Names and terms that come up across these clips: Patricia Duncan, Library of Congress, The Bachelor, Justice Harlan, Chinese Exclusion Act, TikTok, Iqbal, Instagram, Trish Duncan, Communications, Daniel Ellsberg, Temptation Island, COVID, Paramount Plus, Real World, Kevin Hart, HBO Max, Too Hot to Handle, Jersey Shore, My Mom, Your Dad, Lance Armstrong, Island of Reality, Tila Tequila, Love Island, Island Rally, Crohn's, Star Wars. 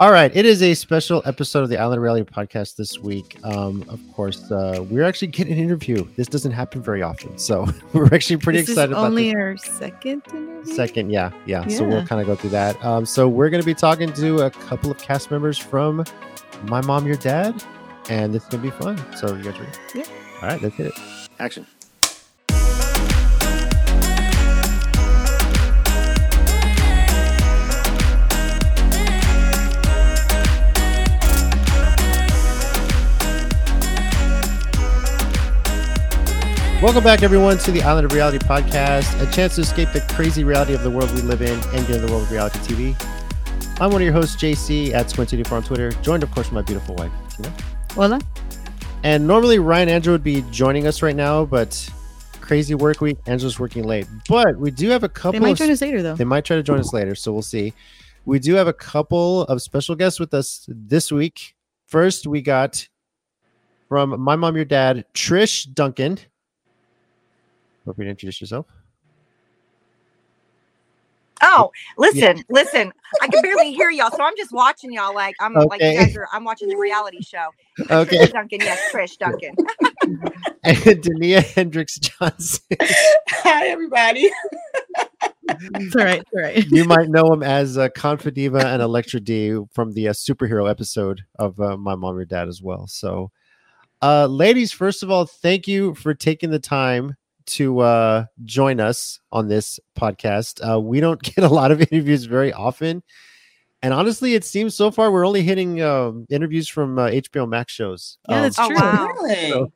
All right. It is a special episode of the Island Rally podcast this week. Of course, we're actually getting an interview. This doesn't happen very often. So we're actually pretty excited about this. Only our second interview? Second, yeah. So we'll kind of go through that. So we're going to be talking to a couple of cast members from My Mom, Your Dad. And it's going to be fun. So you guys ready? Yeah. All right. Let's hit it. Action. Welcome back, everyone, to the Island of Reality podcast, a chance to escape the crazy reality of the world we live in and get in the world of reality TV. I'm one of your hosts, JC, at SquintTD4 on Twitter, joined, of course, by my beautiful wife, Tina. Hola. And normally, Ryan Andrew would be joining us right now, but crazy work week, Andrew's working late. But we do have a couple... They might join us later, though. They might try to join us later, so we'll see. We do have a couple of special guests with us this week. First, we got, from My Mom, Your Dad, Trish Duncan. Hope you introduce yourself. Oh, listen. I can barely hear y'all, so I'm just watching y'all. Like I'm okay. Like you guys are. I'm watching the reality show. Okay. Trish Duncan, yes, Trish Duncan. And Dania Hendrix Johnson. Hi, everybody. All right. You might know him as Confidiva and Electra D from the superhero episode of My Mom or Dad as well. So, ladies, first of all, thank you for taking the time to join us on this podcast. We don't get a lot of interviews very often. And honestly, it seems so far we're only hitting interviews from HBO Max shows. Yeah, that's true. Wow. Really? So,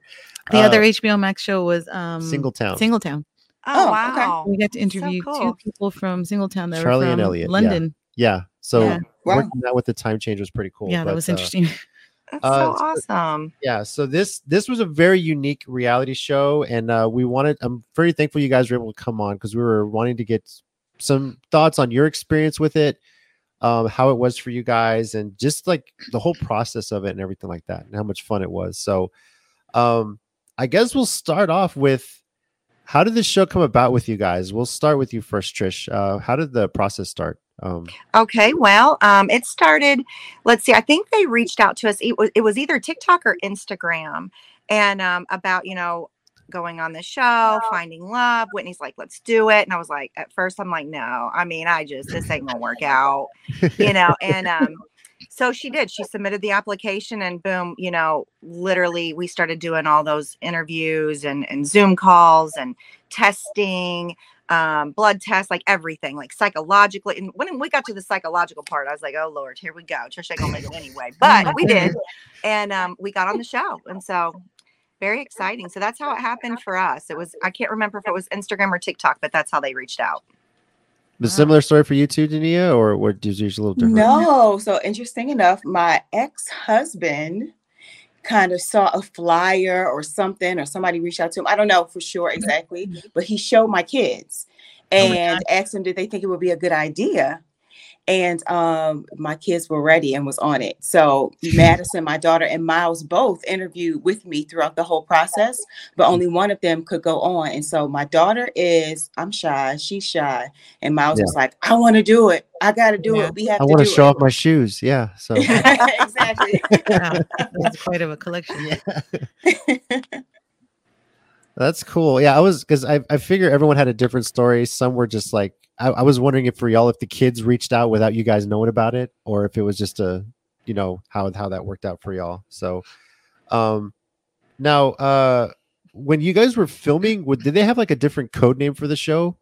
the other HBO Max show was Singletown. Oh, wow. Okay. We got to interview two people from Singletown that Charlie were from and Elliot. London. Yeah. So working that with the time change was pretty cool. Yeah, that was interesting. That's so awesome. Yeah. So this was a very unique reality show. And I'm very thankful you guys were able to come on because we were wanting to get some thoughts on your experience with it, how it was for you guys, and just like the whole process of it and everything like that and how much fun it was. So I guess we'll start off with, how did this show come about with you guys? We'll start with you first, Trish. How did the process start? Okay. Well, it started, let's see, I think they reached out to us. It was either TikTok or Instagram, and about, going on the show, finding love. Whitney's like, let's do it. And I was like, at first I'm like, no, I mean, this ain't gonna work out, and, so she did, she submitted the application, and boom, literally we started doing all those interviews and Zoom calls and testing, blood tests, like everything, like psychologically. And when we got to the psychological part, I was like, oh Lord, here we go. Trish ain't gonna make it anyway, but we did. And, we got on the show. And so very exciting. So that's how it happened for us. It was, I can't remember if it was Instagram or TikTok, but that's how they reached out. The similar story for you too, Dania, or what is yours a little different? No. So interesting enough, my ex-husband kind of saw a flyer or something, or somebody reached out to him. I don't know for sure exactly, but he showed my kids and asked them, did they think it would be a good idea? And my kids were ready and was on it. So Madison, my daughter, and Miles both interviewed with me throughout the whole process, but only one of them could go on. And so my daughter I'm shy. She's shy. And Miles was like, I want to do it. I got to do it. We have to do it. I want to show off my shoes. Yeah. So exactly. It's quite of a collection. Yeah. That's cool. Yeah, because I figure everyone had a different story. Some were just like, I was wondering if for y'all, if the kids reached out without you guys knowing about it, or if it was just how that worked out for y'all. So now when you guys were filming, did they have like a different code name for the show?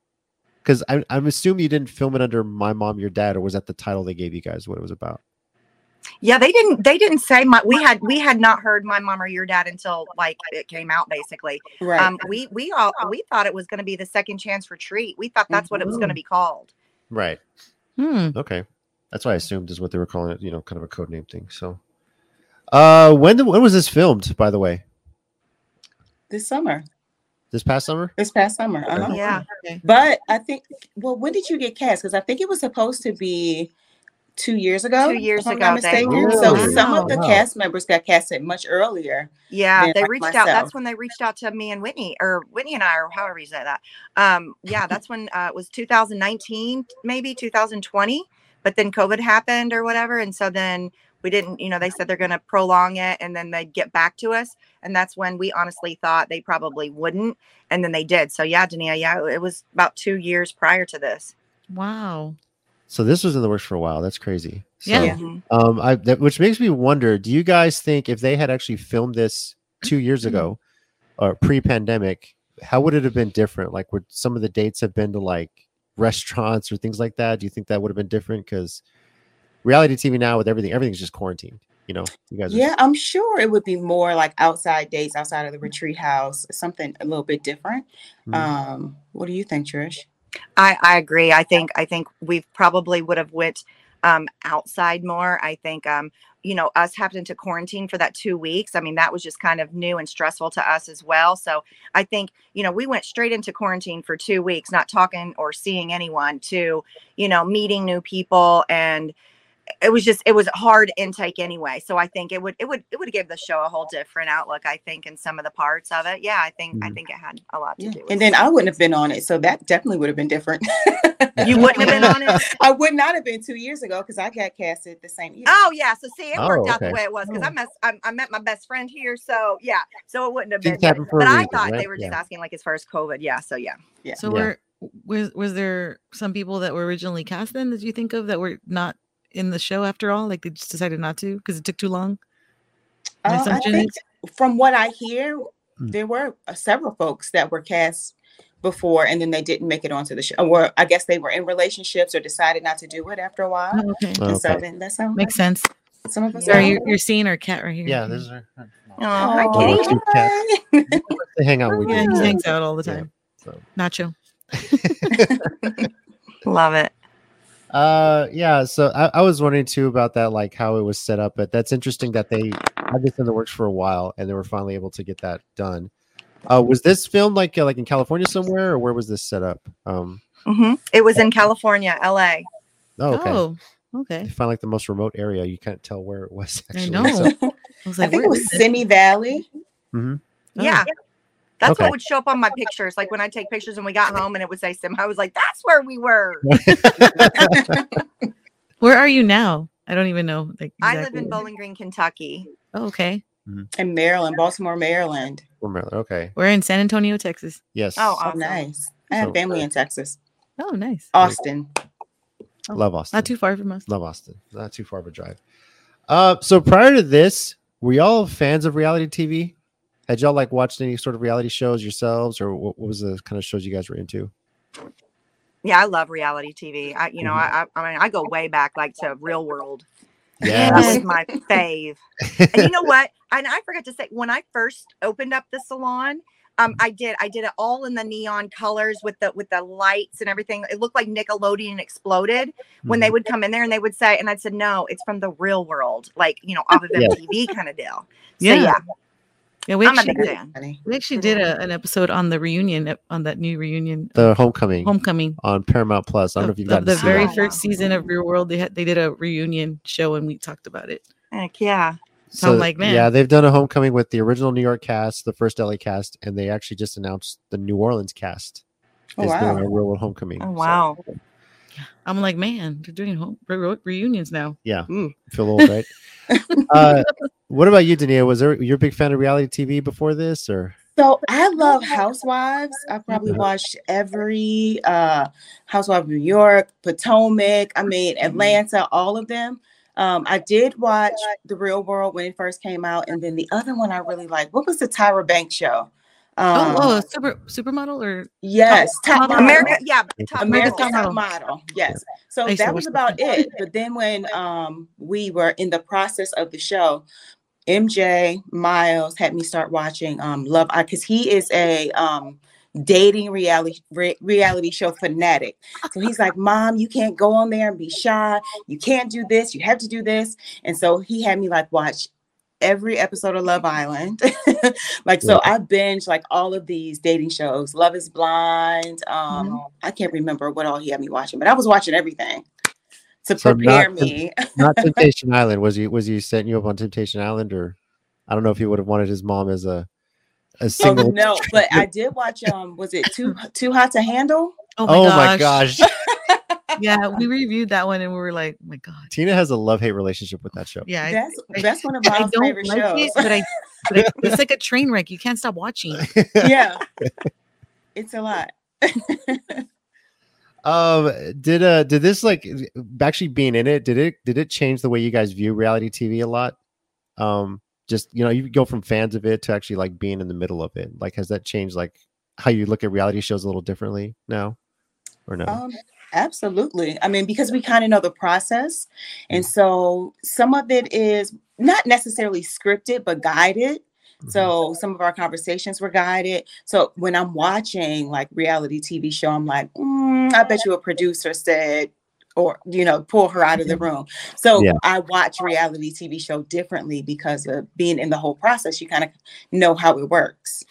Because I'm assuming you didn't film it under My Mom, Your Dad, or was that the title they gave you guys what it was about? Yeah, they didn't say we had not heard My Mom or Your Dad until like it came out basically. Right. We thought it was going to be The Second Chance Retreat. We thought that's what it was going to be called. Right. Hmm. Okay. That's what I assumed is what they were calling it, kind of a code name thing. So when was this filmed, by the way? This summer. This past summer? This past summer. Uh-huh. Yeah. Okay. But I think when did you get cast? Because I think it was supposed to be 2 years ago. 2 years ago. So some of the cast members got casted much earlier. Yeah, they reached out. That's when they reached out to me and Whitney, or Whitney and I, or however you say that. Yeah, that's when it was 2019, maybe 2020. But then COVID happened or whatever. And so then we didn't, you know, they said they're going to prolong it and then they'd get back to us. And that's when we honestly thought they probably wouldn't. And then they did. So yeah, Dania, yeah, it was about 2 years prior to this. Wow. So this was in the works for a while. That's crazy. So, yeah. Which makes me wonder, do you guys think if they had actually filmed this 2 years ago or pre-pandemic, how would it have been different? Like, would some of the dates have been to like restaurants or things like that? Do you think that would have been different? Because reality TV now with everything's just quarantined. You know, you guys. Yeah, I'm sure it would be more like outside dates, outside of the retreat house, something a little bit different. Mm-hmm. What do you think, Trish? I agree. I think we probably would have went outside more. I think, you know, us having to quarantine for that 2 weeks. I mean, that was just kind of new and stressful to us as well. So I think, you know, we went straight into quarantine for 2 weeks, not talking or seeing anyone, to, you know, meeting new people. And it was hard intake anyway. So I think it would give the show a whole different outlook, I think, in some of the parts of it. Yeah, I think it had a lot to do with it. And then I wouldn't have been on it. So that definitely would have been different. You wouldn't have been on it? I would not have been 2 years ago because I got casted the same year. Oh, yeah. So see, it worked out the way it was because I met my best friend here. So yeah. So it wouldn't have been. But I thought they were just asking like as far as COVID. Yeah. So yeah. Yeah. So was there some people that were originally cast then that you think of that were not in the show after all? Like they just decided not to because it took too long? I think from what I hear, there were several folks that were cast before and then they didn't make it onto the show. Or I guess they were in relationships or decided not to do it after a while. Oh, okay. And so then that's how makes sense. Some of us are you're seeing our cat right here. Yeah, this is her. Oh, hi, kitty. Cat. They hang out with you. He hangs out all the time. Yeah, so. Nacho. Love it. Yeah, so I was wondering too about that, like how it was set up, but that's interesting that they had this in the works for a while and they were finally able to get that done. Was this filmed like in California somewhere, or where was this set up? It was in California, LA. Oh, okay. I found like the most remote area. You can't tell where it was actually. I know. So. I think it was Simi Valley. Mm-hmm. Oh. Yeah. That's what would show up on my pictures. Like when I take pictures and we got home and it would say Sim, I was like, that's where we were. Where are you now? I don't even know. Like, exactly. I live in Bowling Green, Kentucky. Oh, okay. Mm-hmm. In Maryland, Baltimore, Maryland. Okay. We're in San Antonio, Texas. Yes. Oh, awesome. Nice. I have family in Texas. Oh, nice. Austin. Oh, love Austin. Not too far from us. Love Austin. Not too far of a drive. So prior to this, were y'all fans of reality TV? Had y'all like watched any sort of reality shows yourselves, or what was the kind of shows you guys were into? Yeah, I love reality TV. I mean, I go way back, like to Real World. Yeah, that was my fave. And you know what? And I forgot to say, when I first opened up the salon, I did it all in the neon colors with the lights and everything. It looked like Nickelodeon exploded when they would come in there and they would say, and I'd say, no, it's from the real world, like, you know, off of MTV kind of deal. So, yeah. Yeah, we actually did an episode on the reunion, on that new reunion, the homecoming on Paramount Plus. I don't know if you've got the very first season of Real World. They did a reunion show and we talked about it. Heck yeah! So I'm like, man, yeah, they've done a homecoming with the original New York cast, the first LA cast, and they actually just announced the New Orleans cast is doing a Real World homecoming. Oh wow! So. I'm like, man, they're doing reunions now. Yeah, feel old, right? What about you, Dania? You're a big fan of reality TV before this, or? So I love Housewives. I probably watched every Housewives of New York, Potomac, I mean Atlanta, all of them. I did watch The Real World when it first came out, and then the other one I really liked. What was the Tyra Banks show? Supermodel or yes, top model. America, yeah, America's top model. Yes, so that was about it. But then when we were in the process of the show, MJ Miles had me start watching Love Island, because he is a dating reality show fanatic. So he's like, Mom, you can't go on there and be shy. You can't do this. You have to do this. And so he had me like watch every episode of Love Island. So I binge like all of these dating shows. Love is Blind. I can't remember what all he had me watching, but I was watching everything to prepare me. Not Temptation Island. Was he setting you up on Temptation Island? Or I don't know if he would have wanted his mom as a single. Oh, no, but I did watch was it Too Hot to Handle? Oh my gosh. Yeah, we reviewed that one and we were like, oh my God. Tina has a love-hate relationship with that show. Yeah. That's one of my favorite shows. It, but it's like a train wreck. You can't stop watching. Yeah. It's a lot. Did this like actually being in it, did it change the way you guys view reality TV a lot? Just, you know, you go from fans of it to actually like being in the middle of it. Like, has that changed like how you look at reality shows a little differently now or no? Absolutely. I mean, because we kind of know the process. And so some of it is not necessarily scripted, but guided. Mm-hmm. So some of our conversations were guided. So when I'm watching like reality TV show, I'm like, I bet you a producer said, or, you know, pull her out of the room. So yeah. I watch reality TV show differently because of being in the whole process. You kind of know how it works.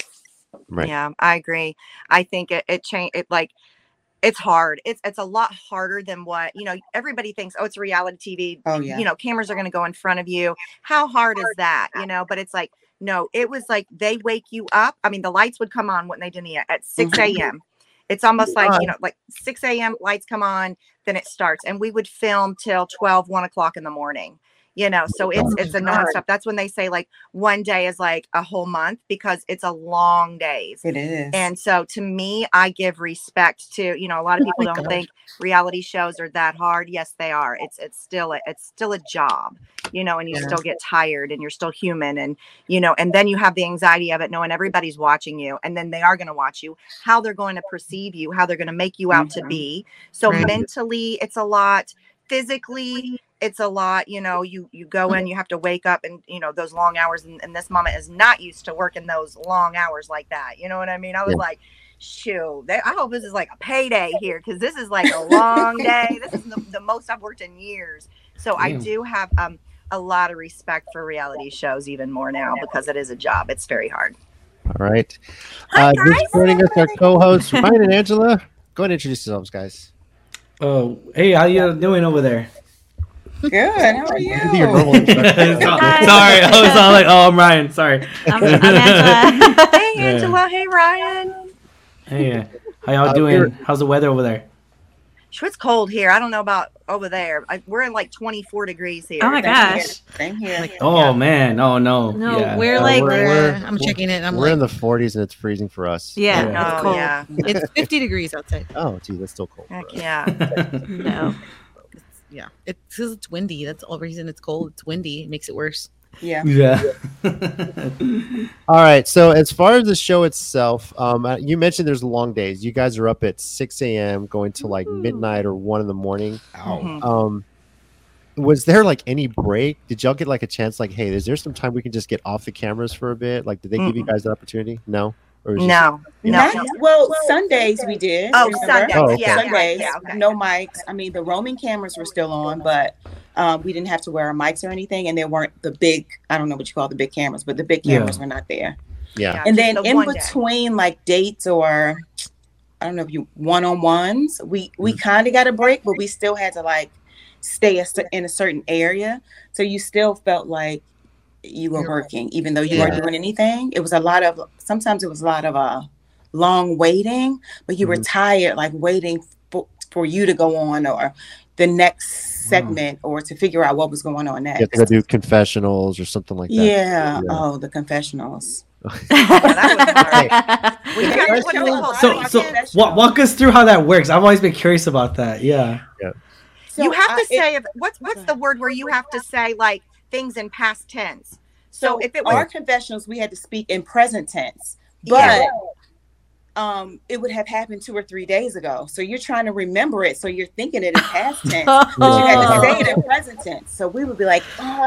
Right. Yeah, I agree. I think it changed it like. It's hard. It's a lot harder than what, you know, everybody thinks, oh, it's reality TV. Oh, yeah. You know, cameras are going to go in front of you. How hard is that? You know, but it's like, no, it was like they wake you up. I mean, the lights would come on when they didn't at 6 a.m. It's almost like, you know, like 6 a.m. lights come on, then it starts. And we would film till 12, 1 o'clock in the morning. You know, so it's a nonstop. That's when they say like one day is like a whole month because it's a long days. It is. And so to me, I give respect to, you know, a lot of people don't think reality shows are that hard. Yes, they are. It's still a job, you know, and you still get tired and you're still human and, you know, and then you have the anxiety of it knowing everybody's watching you and then they are going to watch you, how they're going to perceive you, how they're going to make you out to be. So mentally, it's a lot. Physically, it's a lot, you know, you go in, you have to wake up and, you know, those long hours. And this mama is not used to working those long hours like that. You know what I mean? I was like, shoot, I hope this is like a payday here because this is like a long day. This is the most I've worked in years. So I do have a lot of respect for reality shows even more now because it is a job. It's very hard. All right. This morning with our co-hosts, Ryan and Angela. Go ahead and introduce yourselves, guys. Oh, hey, how you doing over there? Good. How are you? Sorry, I was all like, "Oh, I'm Ryan." Sorry. I'm Angela. Hey, Angela. Yeah. Hey, Ryan. Hey, how y'all doing? How's the weather over there? Sure, it's cold here. I don't know about over there. We're in like 24 degrees here. Oh my gosh. Same here. Like, oh man. Oh no. No, yeah. I'm checking it. We're like, in the 40s and it's freezing for us. Yeah. Yeah. It's cold. Yeah. It's 50 degrees outside. Oh, gee, that's still cold. Heck, yeah. No. Yeah, it's because it's windy. That's the only reason it's cold. It's windy. It makes it worse. Yeah. Yeah. All right. So as far as the show itself, you mentioned there's long days. You guys are up at 6 a.m. going to like midnight or 1 in the morning. Mm-hmm. Was there like any break? Did y'all get like a chance like, hey, is there some time we can just get off the cameras for a bit? Like, did they give you guys that opportunity? No. No. Well, Sundays we did. Oh, Sundays. Oh, okay. Yeah. Sundays. Yeah, okay. No mics. I mean, the roaming cameras were still on, but we didn't have to wear our mics or anything. And there weren't the big, I don't know what you call the big cameras, but the big cameras were not there. Yeah. And then in between like dates or I don't know if you one-on-ones, we kind of got a break, but we still had to like stay in a certain area. So you still felt like you were working, even though you weren't doing anything. It was a lot of long waiting, but you were tired, like waiting for you to go on or the next segment or to figure out what was going on next. You have to do confessionals or something like that. Yeah. Oh, the confessionals. So walk us through how that works. I've always been curious about that. Yeah. Yeah. So you have to say, what's the word where you have to say like, things in past tense. So if it were our confessionals, we had to speak in present tense, but it would have happened 2 or 3 days ago. So you're trying to remember it. So you're thinking it in past tense, but you had to say it in present tense. So we would be like,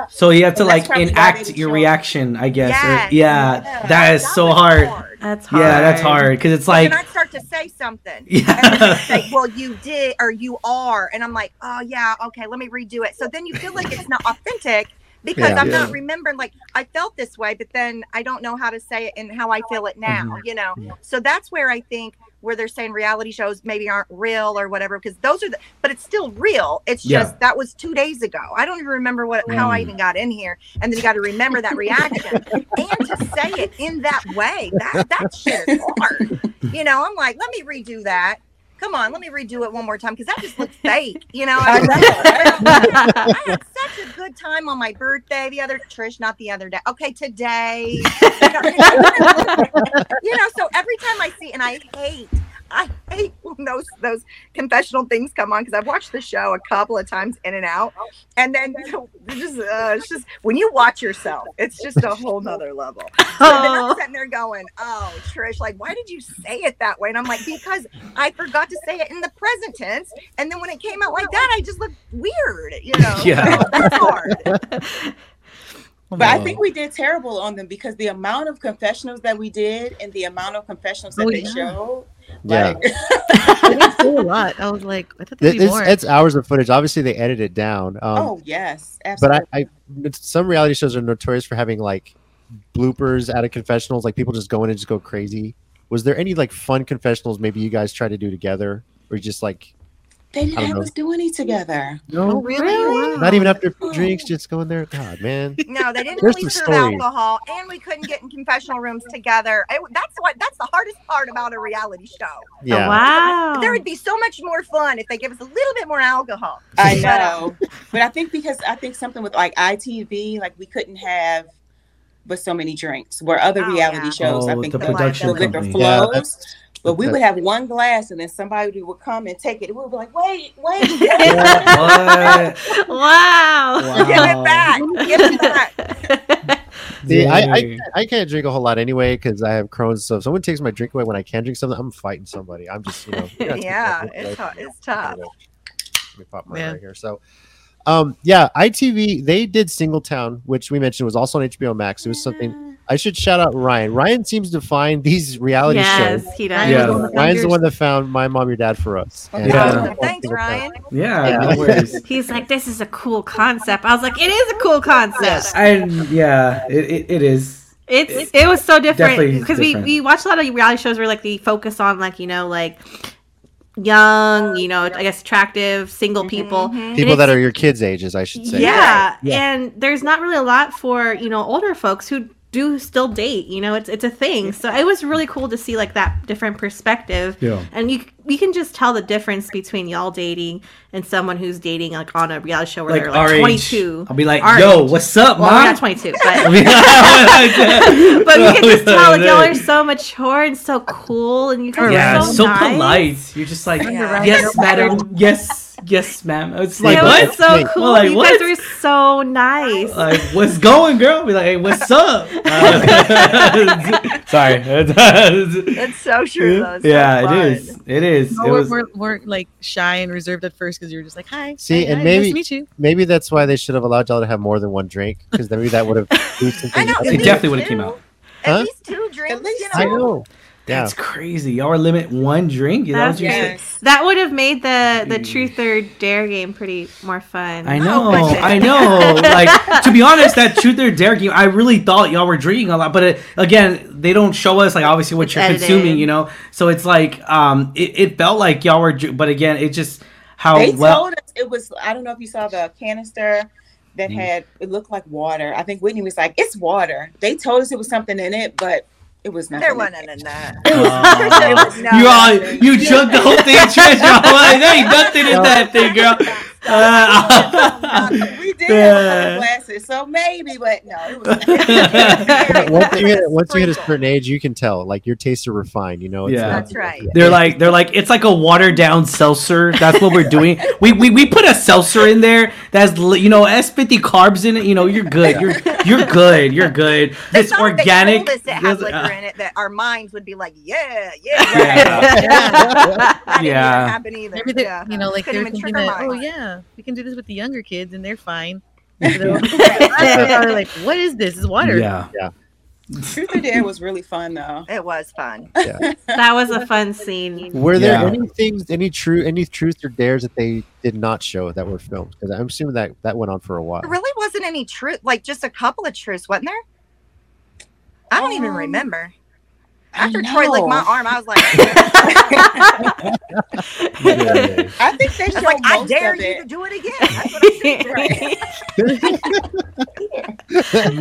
so you have to like enact your reaction, I guess. Yes. Or, that is so hard. That's hard. Yeah, that's hard. Cause it's like, when I start to say something, and then say, well, you did, or you are. And I'm like, oh yeah. Okay. Let me redo it. So then you feel like it's not authentic. Because I'm not remembering, like, I felt this way, but then I don't know how to say it and how I feel it now, you know? Yeah. So that's where I think where they're saying reality shows maybe aren't real or whatever, because those are but it's still real. It's just, that was 2 days ago. I don't even remember how I even got in here. And then you got to remember that reaction and to say it in that way. That shit is hard. You know, I'm like, let me redo that. come on, let me redo it one more time because that just looks fake. You know, I had such a good time on my birthday the other, Trish, not the other day. Okay, today. You know, so every time I see, and I hate when those confessional things come on because I've watched the show a couple of times in and out. And then you know, it's just when you watch yourself, it's just a whole nother level. So then I'm sitting there going, oh, Trish, like, why did you say it that way? And I'm like, because I forgot to say it in the present tense. And then when it came out like that, I just looked weird, you know. Yeah. So that's hard. But I think we did terrible on them because the amount of confessionals that we did and the amount of confessionals that they showed. Yeah. It's a lot. I was like, I thought there'd be more. It's hours of footage. Obviously, they edit it down. Oh, yes. Absolutely. But I some reality shows are notorious for having like bloopers out of confessionals. Like people just go in and just go crazy. Was there any like fun confessionals maybe you guys tried to do together or just like. They didn't have us do any together. No, really? Wow. Not even after drinks, just going there. God, man. No, they didn't really serve alcohol, and we couldn't get in confessional rooms together. That's the hardest part about a reality show. Yeah. Oh, wow. There would be so much more fun if they gave us a little bit more alcohol. I know, but I think because something with like ITV, like we couldn't have. But so many drinks where other reality shows, I think the production liquor flows. But we would have one glass, and then somebody would come and take it. We would be like, wait. Yeah, what? Wow. Give it back. See, I can't drink a whole lot anyway because I have Crohn's. So if someone takes my drink away when I can drink something, I'm fighting somebody. I'm just, you know. It's tough. Let me pop mine right here. So. ITV, they did Singletown, which we mentioned was also on HBO Max. It was something I should shout out Ryan. Ryan seems to find these reality shows. Yes, he does. Yeah. Ryan's the one that found My Mom, Your Dad for us. And, thanks, Ryan. Yeah. No worries. He's like, this is a cool concept. I was like, it is a cool concept. It is. It was so different because we watch a lot of reality shows where like they focus on like, you know, like young, you know, I guess attractive single people. Mm-hmm. People that are your kids' ages, I should say. Yeah, yeah, and there's not really a lot for, you know, older folks who do still date. You know, it's a thing. So it was really cool to see like that different perspective. Yeah. And we can just tell the difference between y'all dating and someone who's dating like on a reality show where they're like 22. I'll be like, yo, what's up, Mom? Well, not 22, but but we can just tell like y'all are so mature and so cool, and you guys are so nice. Polite. You're just like, yes, madam, yes, ma'am. It's like, what? So cool. Like, you guys were so nice. Like, what's going, girl? Be like, hey, what's up? Sorry. That's so true, though. It is. No, weren't like shy and reserved at first because you were just like, hi. See, hi, and maybe nice to meet you. Maybe that's why they should have allowed y'all to have more than one drink because maybe that would have boosted things. It definitely would have came out. At least two drinks. At least two. I know. That's crazy. Y'all are limit one drink. That would have made the truth or dare game pretty more fun. I know. Like, to be honest, that truth or dare game, I really thought y'all were drinking a lot. But again, they don't show us like obviously what you're consuming, you know. So it's like it felt like y'all were. But again, it just how they told us it was. I don't know if you saw the canister that had it looked like water. I think Whitney was like, it's water. They told us it was something in it, but. It was nothing. There wasn't enough. You chugged the whole thing, Trish. There ain't nothing in that thing, girl. We did have glasses, so maybe, but no. It was once you hit a certain age, you can tell. Like your tastes are refined, you know. That's right. They're like it's like a watered down seltzer. That's what we're doing. We put a seltzer in there that's has 50 carbs in it. You know, you're good. You're good. It's organic. In it that our minds would be like, That didn't happen either. You know, like they're thinking that, we can do this with the younger kids and they're fine. They're like, what is this? It's water. Yeah. Truth or Dare was really fun, though. It was fun. Yeah. That was a fun scene. Were there any truth or dares that they did not show that were filmed? Because I'm assuming that went on for a while. There really wasn't any truth, like just a couple of truths, wasn't there? I don't even remember. After Troy licked my arm, I was like, I think they showed like, I dare you to do it again. That's what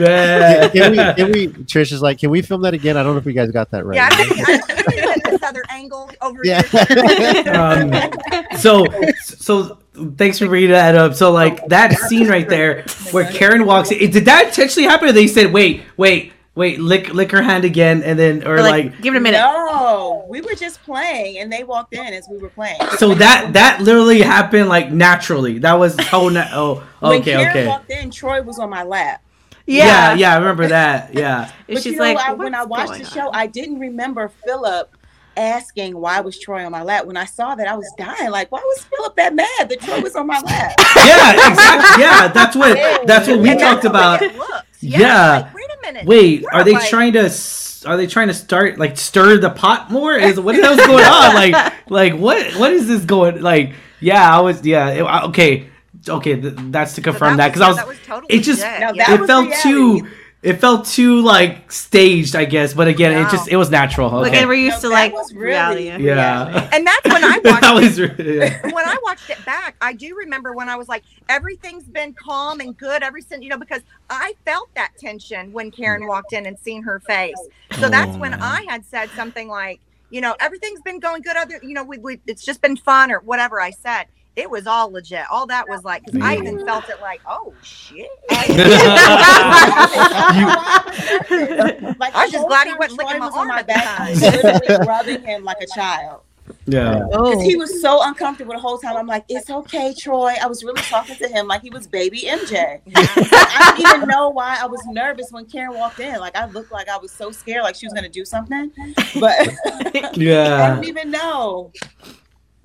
I said. Can we? Trish is like, can we film that again? I don't know if you guys got that right. Yeah, I think other angle over here. So thanks for bringing that up. So like that scene right there where Karen walks in, did that intentionally happen? Or they said, wait, lick her hand again, and then or like give it a minute. No, we were just playing, and they walked in as we were playing. So that literally happened like naturally. That was okay. When Karen walked in, Troy was on my lap. Yeah, I remember that. Yeah, but she's when I watched the show, I didn't remember Philip asking why was Troy on my lap. When I saw that, I was dying. Like, why was Philip that mad that Troy was on my lap? Yeah, exactly. Yeah, that's what we talked about. Yeah. Like, wait a minute. Wait, are they trying to? Are they trying to start like stir the pot more? What the hell's going on? Like what is this going? Like, yeah, I was. Yeah, okay. Okay, that's to confirm so that because I was totally it just no, yeah. It felt reality. it felt too like staged, I guess, but again it was natural. Okay. Like, and we're used to like reality. Yeah. And that's when I watched when I watched it back, I do remember when I was like everything's been calm and good ever since, because I felt that tension when Karen walked in and seen her face. So that's when I had said something like, everything's been going good other, it's just been fun or whatever I said. It was all legit. All that was like, because I even felt it like, oh, shit. I'm just glad he wasn't licking my arm at that time. Rubbing him like a child. Yeah. Because he was so uncomfortable the whole time. I'm like, it's okay, Troy. I was really talking to him like he was baby MJ. I didn't even know why I was nervous when Karen walked in. Like, I looked like I was so scared, like she was going to do something. But I didn't even know.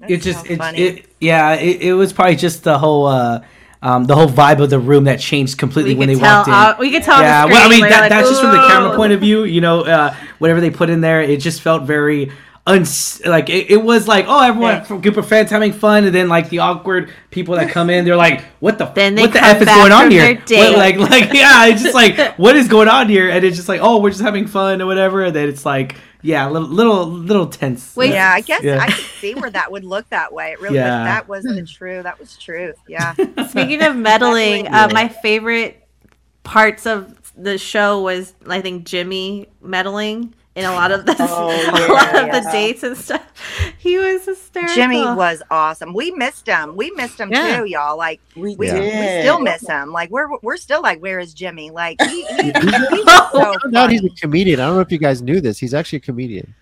It was probably just the whole vibe of the room that changed completely when they walked in. We could tell. Yeah, well, I mean that's just from the camera point of view. Whatever they put in there, it just felt very it was like, oh, everyone from group of friends having fun, and then like the awkward people that come in, they're like, what the F is going on here? It's just like, what is going on here? And it's just like, oh, we're just having fun or whatever. And then it's like, yeah, little tense. Well, yeah, I guess I could see where that would look that way. It really was, that was truth. Yeah. Speaking of meddling, my favorite parts of the show was, I think, Jimmy meddling in a lot of the dates and stuff. He was hysterical. Jimmy was awesome. We missed him. Too, y'all. Like we still miss him. Like we're still like, where is Jimmy? Like he was so funny. He's a comedian. I don't know if you guys knew this. He's actually a comedian.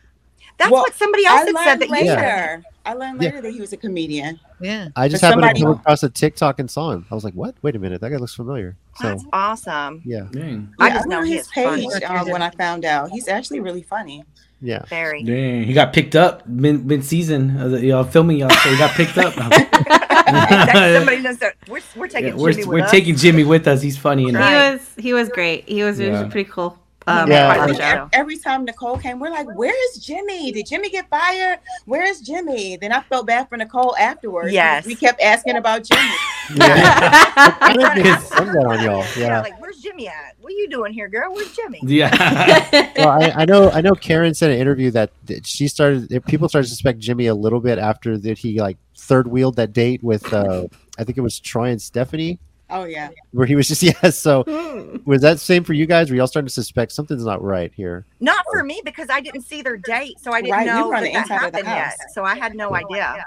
That's what somebody else had said that later. I learned later that he was a comedian. Yeah. I just happened to come across a TikTok and saw him. I was like, what? Wait a minute. That guy looks familiar. So, that's awesome. Yeah. Dang. I just know his page when I found out. He's actually really funny. Yeah. Very. Dang. He got picked up mid-season. Filming y'all. So he got picked up. Somebody knows that we're taking Jimmy with us. We're taking Jimmy with us. He's funny. He was great. He was pretty cool. Every time Nicole came, we're like, where's Jimmy? Did Jimmy get fired? Where's Jimmy? Then I felt bad for Nicole afterwards. Yes. We kept asking about Jimmy. Like, where's Jimmy at? What are you doing here, girl? Where's Jimmy? Yeah. Well, I know Karen said in an interview that people started to suspect Jimmy a little bit after that he like third wheeled that date with I think it was Troy and Stephanie. Oh, yeah. Where he was just, so was that same for you guys? Were y'all starting to suspect something's not right here? Not for me, because I didn't see their date, so I didn't know that happened yet. So I had no idea.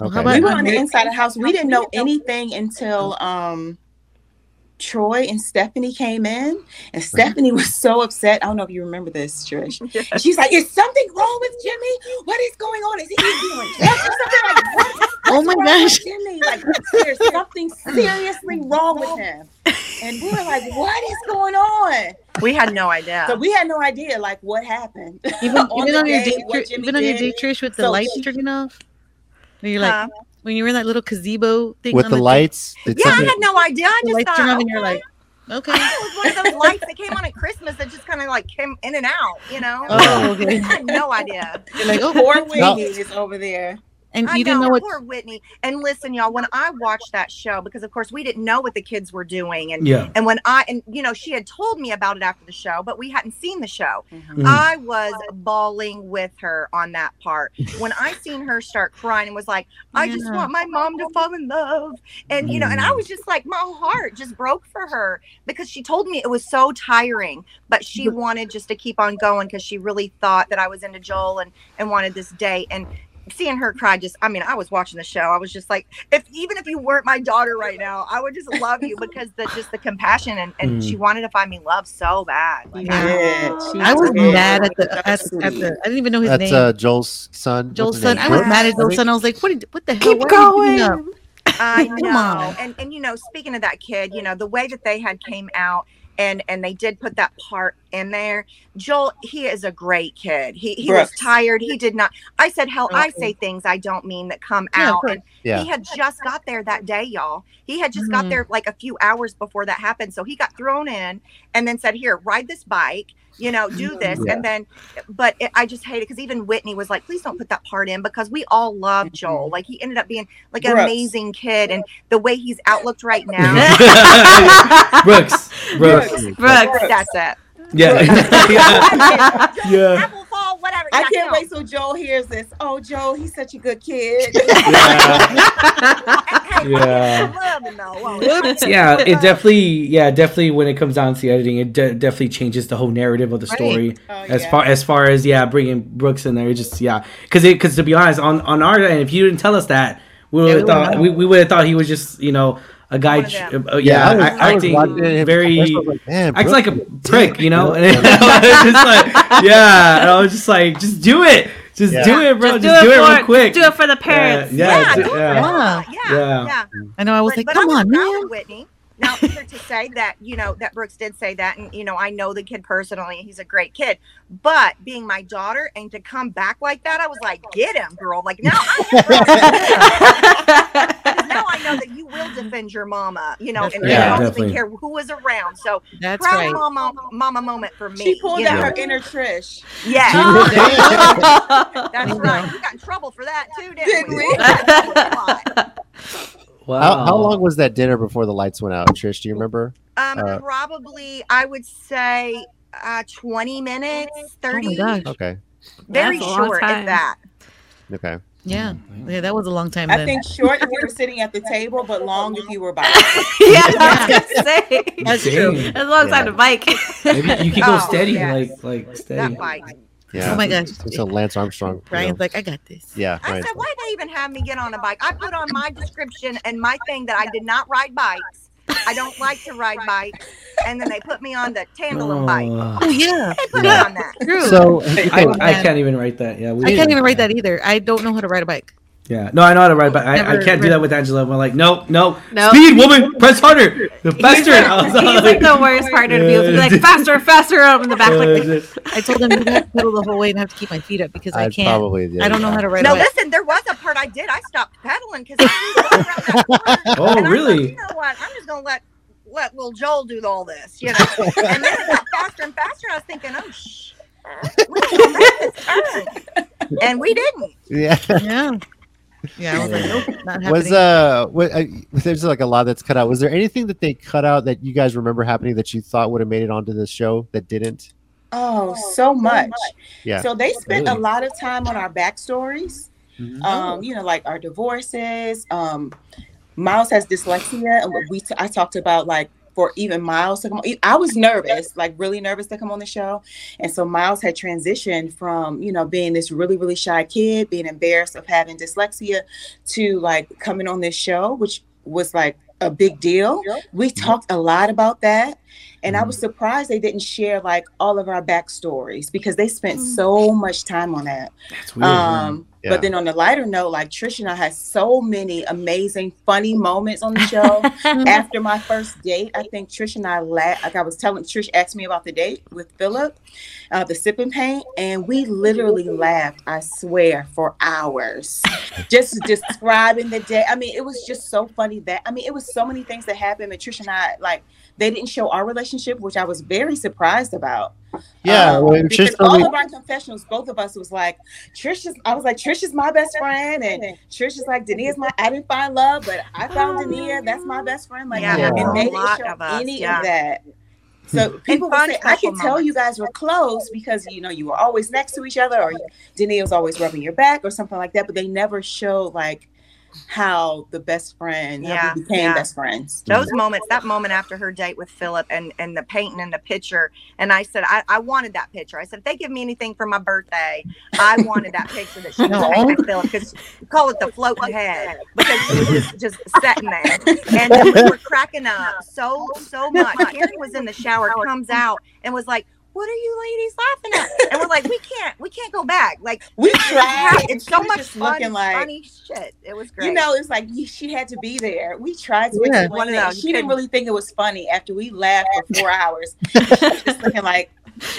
Okay. We were on the inside of the house. We didn't know anything until Troy and Stephanie came in, and Stephanie was so upset. I don't know if you remember this, Trish. And she's like, is something wrong with Jimmy? What is going on? Is he doing something like, oh my gosh, Jimmy, like there's something seriously wrong with him. And we were like, what is going on? We had no idea. So we had no idea like what happened. Even on your date, Trish, with the lights tricking off? You're like, when you were in that little gazebo thing with the lights? I had no idea. I just thought, and you're like, okay. It was one of those lights that came on at Christmas that just kind of like came in and out, I had no idea. You're like, oh, 4 wings over there. And you didn't know what. Poor Whitney. And listen, y'all, when I watched that show, because of course we didn't know what the kids were doing, and and when I, and you know, she had told me about it after the show, but we hadn't seen the show. I was bawling with her on that part. When I seen her start crying and was like, I just want my mom to fall in love, and you know, and I was just like, my heart just broke for her, because she told me it was so tiring, but she wanted just to keep on going because she really thought that I was into Joel and wanted this date. And seeing her cry, just, I mean, I was watching the show. I was just like, even if you weren't my daughter right now, I would just love you, because the compassion and she wanted to find me love so bad. Like, I was mad at the I didn't even know his name. That's Joel's son. I was mad at Joel's son. I was like, what the hell? Keep going. I know. And you know, speaking of that kid, you know, the way that they had came out, and they did put that part in there. Joel, he is a great kid. He was tired. He did not. I said, hell, I say things I don't mean that come out. And he had just got there that day, y'all. He had just got there like a few hours before that happened. So he got thrown in and then said, here, ride this bike, you know, do this. And then, but I just hate it, because even Whitney was like, please don't put that part in, because we all love Joel. Like, he ended up being like an amazing kid, and the way he's outlooked right now. Brooks. That's it. Apple fall, whatever. I can't wait till Joel hears this. Oh, Joel, he's such a good kid. It definitely when it comes down to the editing, it definitely changes the whole narrative of the story. As far as bringing Brooks in there, it just because to be honest, on our end, if you didn't tell us that, we would have thought he was just, you know, a guy, acting like a prick, you know. And I was just like, just do it, do it, bro, just do it real quick. Do it for the parents. I know. I was come on, man. Whitney. Now, to say that, you know, that Brooks did say that, and, you know, I know the kid personally, and he's a great kid, but being my daughter and to come back like that, I was like, get him, girl. Like, now I know that you will defend your mama, you know, and you don't even care who was around. So, proud mama moment for me. She pulled out her inner Trish. Yeah. That's right. We got in trouble for that, too, didn't we? Wow. How long was that dinner before the lights went out, Trish? Do you remember? Probably, I would say 20 minutes, 30. Oh my gosh. Okay. Very short at that. Okay. Yeah. Yeah, that was a long time. I think short if you were sitting at the table, but long if you were biking. That's true. That's a long time to bike. Maybe you could go steady, like steady. That bike. Yeah. Oh my gosh. It's a Lance Armstrong. Brian's like, I got this. Yeah. I said, why did they even have me get on a bike? I put on my description and my thing that I did not ride bikes. I don't like to ride bikes. And then they put me on the tandem bike. Oh, yeah. They put me on that. True. So I can't even write that. Yeah. I can't even write that either. I don't know how to ride a bike. Yeah, no, I know how to ride, but I can't do that with Angela. I'm like, no. Speed, woman, press harder, faster. He's like the worst partner to be with. He's like, faster, I'm in the back. I told him you have to pedal the whole way and I have to keep my feet up because I can't. I don't know how to ride. No, listen, there was a part I did. I stopped pedaling because I was around that corner. Oh, really? Like, you know what? I'm just gonna let little Joel do all this, you know. And then it got faster and faster. I was thinking, oh shit, we didn't make this turn, and we didn't. Yeah. Yeah, I was like, nope, not happening. There's like a lot that's cut out. Was there anything that they cut out that you guys remember happening that you thought would have made it onto this show that didn't? Oh, so much. Yeah. So they spent a lot of time on our backstories. Mm-hmm. You know, like our divorces. Miles has dyslexia, and I talked about like. For even Miles to come on. I was nervous, like really nervous to come on the show. And so Miles had transitioned from, you know, being this really, really shy kid, being embarrassed of having dyslexia to like coming on this show, which was like a big deal. We talked a lot about that. And I was surprised they didn't share like all of our backstories because they spent so much time on that. That's weird. Yeah. But then on the lighter note, like Trish and I had so many amazing, funny moments on the show. After my first date, I think Trish and I laughed. Like I was telling Trish, asked me about the date with Philip, the sipping paint, and we literally laughed, I swear, for hours. Just describing the day. I mean, it was just so funny that, I mean, it was so many things that happened. And Trish and I, like, they didn't show our relationship, which I was very surprised about. Yeah, because all of our confessionals, both of us was like, Trish is my best friend, and Trish is like, Dania is my. I didn't find love, but I found Dania. That's my best friend. Like, yeah, and they didn't show any of that. So people would say, I can tell you guys were close because, you know, you were always next to each other, or Dania was always rubbing your back or something like that. But they never showed like how the best friend, how we became best friends. Those moments, that moment after her date with Philip and the painting and the picture. And I said, I wanted that picture. I said, if they give me anything for my birthday, I wanted that picture that she took with Philip, because you call it the floating head, because she was just sitting there. And we were cracking up so much. Karen was in the shower, comes out and was like, what are you ladies laughing at? And we're like, we can't go back. Like, we tried. It's so much fun, like, funny shit. It was great. You know, it's like she had to be there. We tried to make it one of those. She didn't really think it was funny after we laughed for 4 hours. She was just looking like,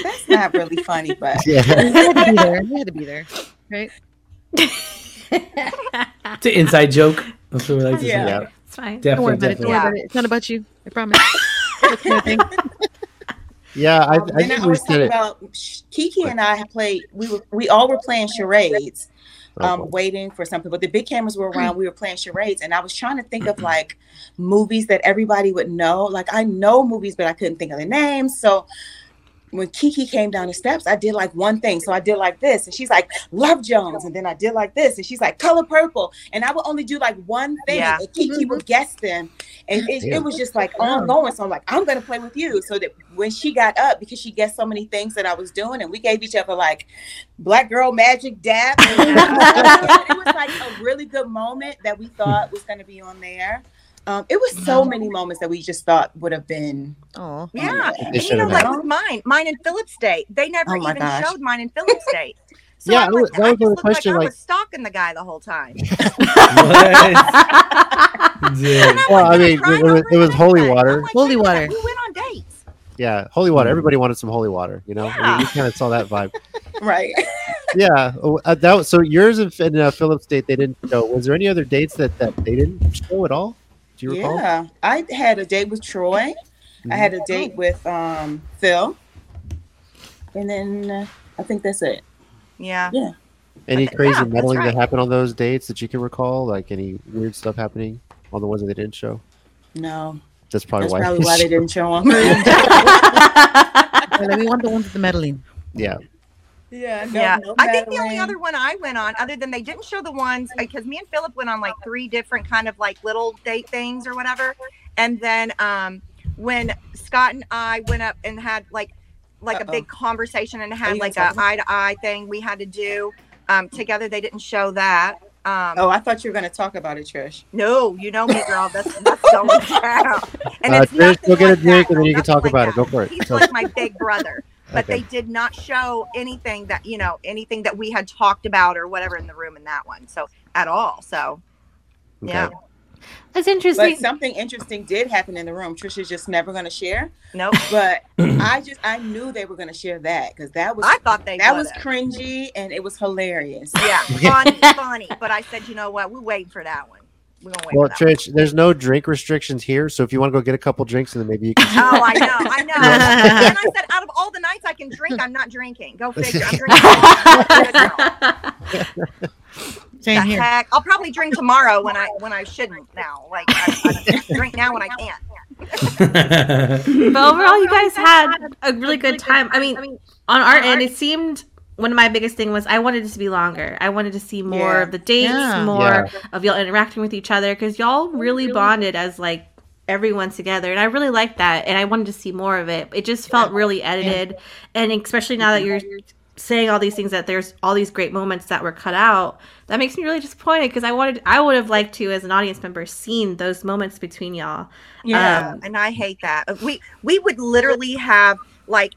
that's not really funny, but we had to be there, right? It's an inside joke. That's what we like to say. Yeah. It's fine. Don't worry about it. It's not about you. I promise. Yeah, I think we said it. Kiki and I played. We all were playing charades, waiting for something. But the big cameras were around. We were playing charades, and I was trying to think of like movies that everybody would know. Like, I know movies, but I couldn't think of the names. So when Kiki came down the steps, I did like one thing. So I did like this, and she's like, Love Jones, and then I did like this, and she's like, Color Purple, and I would only do like one thing, and Kiki would guess them. And it was just like ongoing. So I'm like, I'm going to play with you. So that when she got up, because she guessed so many things that I was doing, and we gave each other like black girl magic dap. And it was like a really good moment that we thought was going to be on there. It was so many moments that we just thought would have been. Oh, yeah. And, you know, like with mine and Philip's date. They never even showed mine and Philip's date. So yeah, like, that was the question. Like, I was stalking the guy the whole time. Well, I mean, it was holy water. Like, holy water. We went on dates. Yeah, holy water. Everybody wanted some holy water. You know, I mean, you kind of saw that vibe, right? Yeah, that was so. Yours and Philip's date they didn't show. Was there any other dates that they didn't show at all? Do you recall? Yeah, I had a date with Troy. Mm-hmm. I had a date with Phil, and then I think that's it. Yeah. Yeah. Any crazy meddling that happened on those dates that you can recall? Like any weird stuff happening on the ones that they didn't show? No. That's probably why they didn't show them. We want the ones with the meddling. Yeah. Yeah. No I think the only other one I went on, other than they didn't show the ones, because me and Philip went on like 3 different kind of like little date things or whatever. And then when Scott and I went up and had like a big conversation and had like a eye-to-eye thing we had to do together. They didn't show that. I thought you were going to talk about it, Trish. No, you know me, girl. That's so much. And Trish, go get a drink and then you can talk about it. Go for it. He's like my big brother. But they did not show anything that, you know, anything that we had talked about or whatever in the room in that one. So at all. So, yeah. That's interesting. But something interesting did happen in the room. Trisha's just never going to share. No, nope. But I knew they were going to share that because I thought that was cringy and it was hilarious. Yeah, funny. But I said, you know what? We're waiting for that one. We're gonna wait. Well, Trish, there's no drink restrictions here, so if you want to go get a couple drinks, and then maybe you can. Oh, I know. And I said, out of all the nights I can drink, I'm not drinking. Go figure. I'm drinking. Heck? I'll probably drink tomorrow when I shouldn't now. Like I drink now when I can't. But overall, you guys had a really good time. I mean, on our end, it seemed one of my biggest thing was I wanted this to be longer. I wanted to see more of the dates, more of y'all interacting with each other because y'all really bonded as like everyone together, and I really liked that. And I wanted to see more of it. It just felt really edited, and especially now that you're saying all these things that there's all these great moments that were cut out, that makes me really disappointed because I would have liked to as an audience member seen those moments between y'all. And I hate that we would literally have like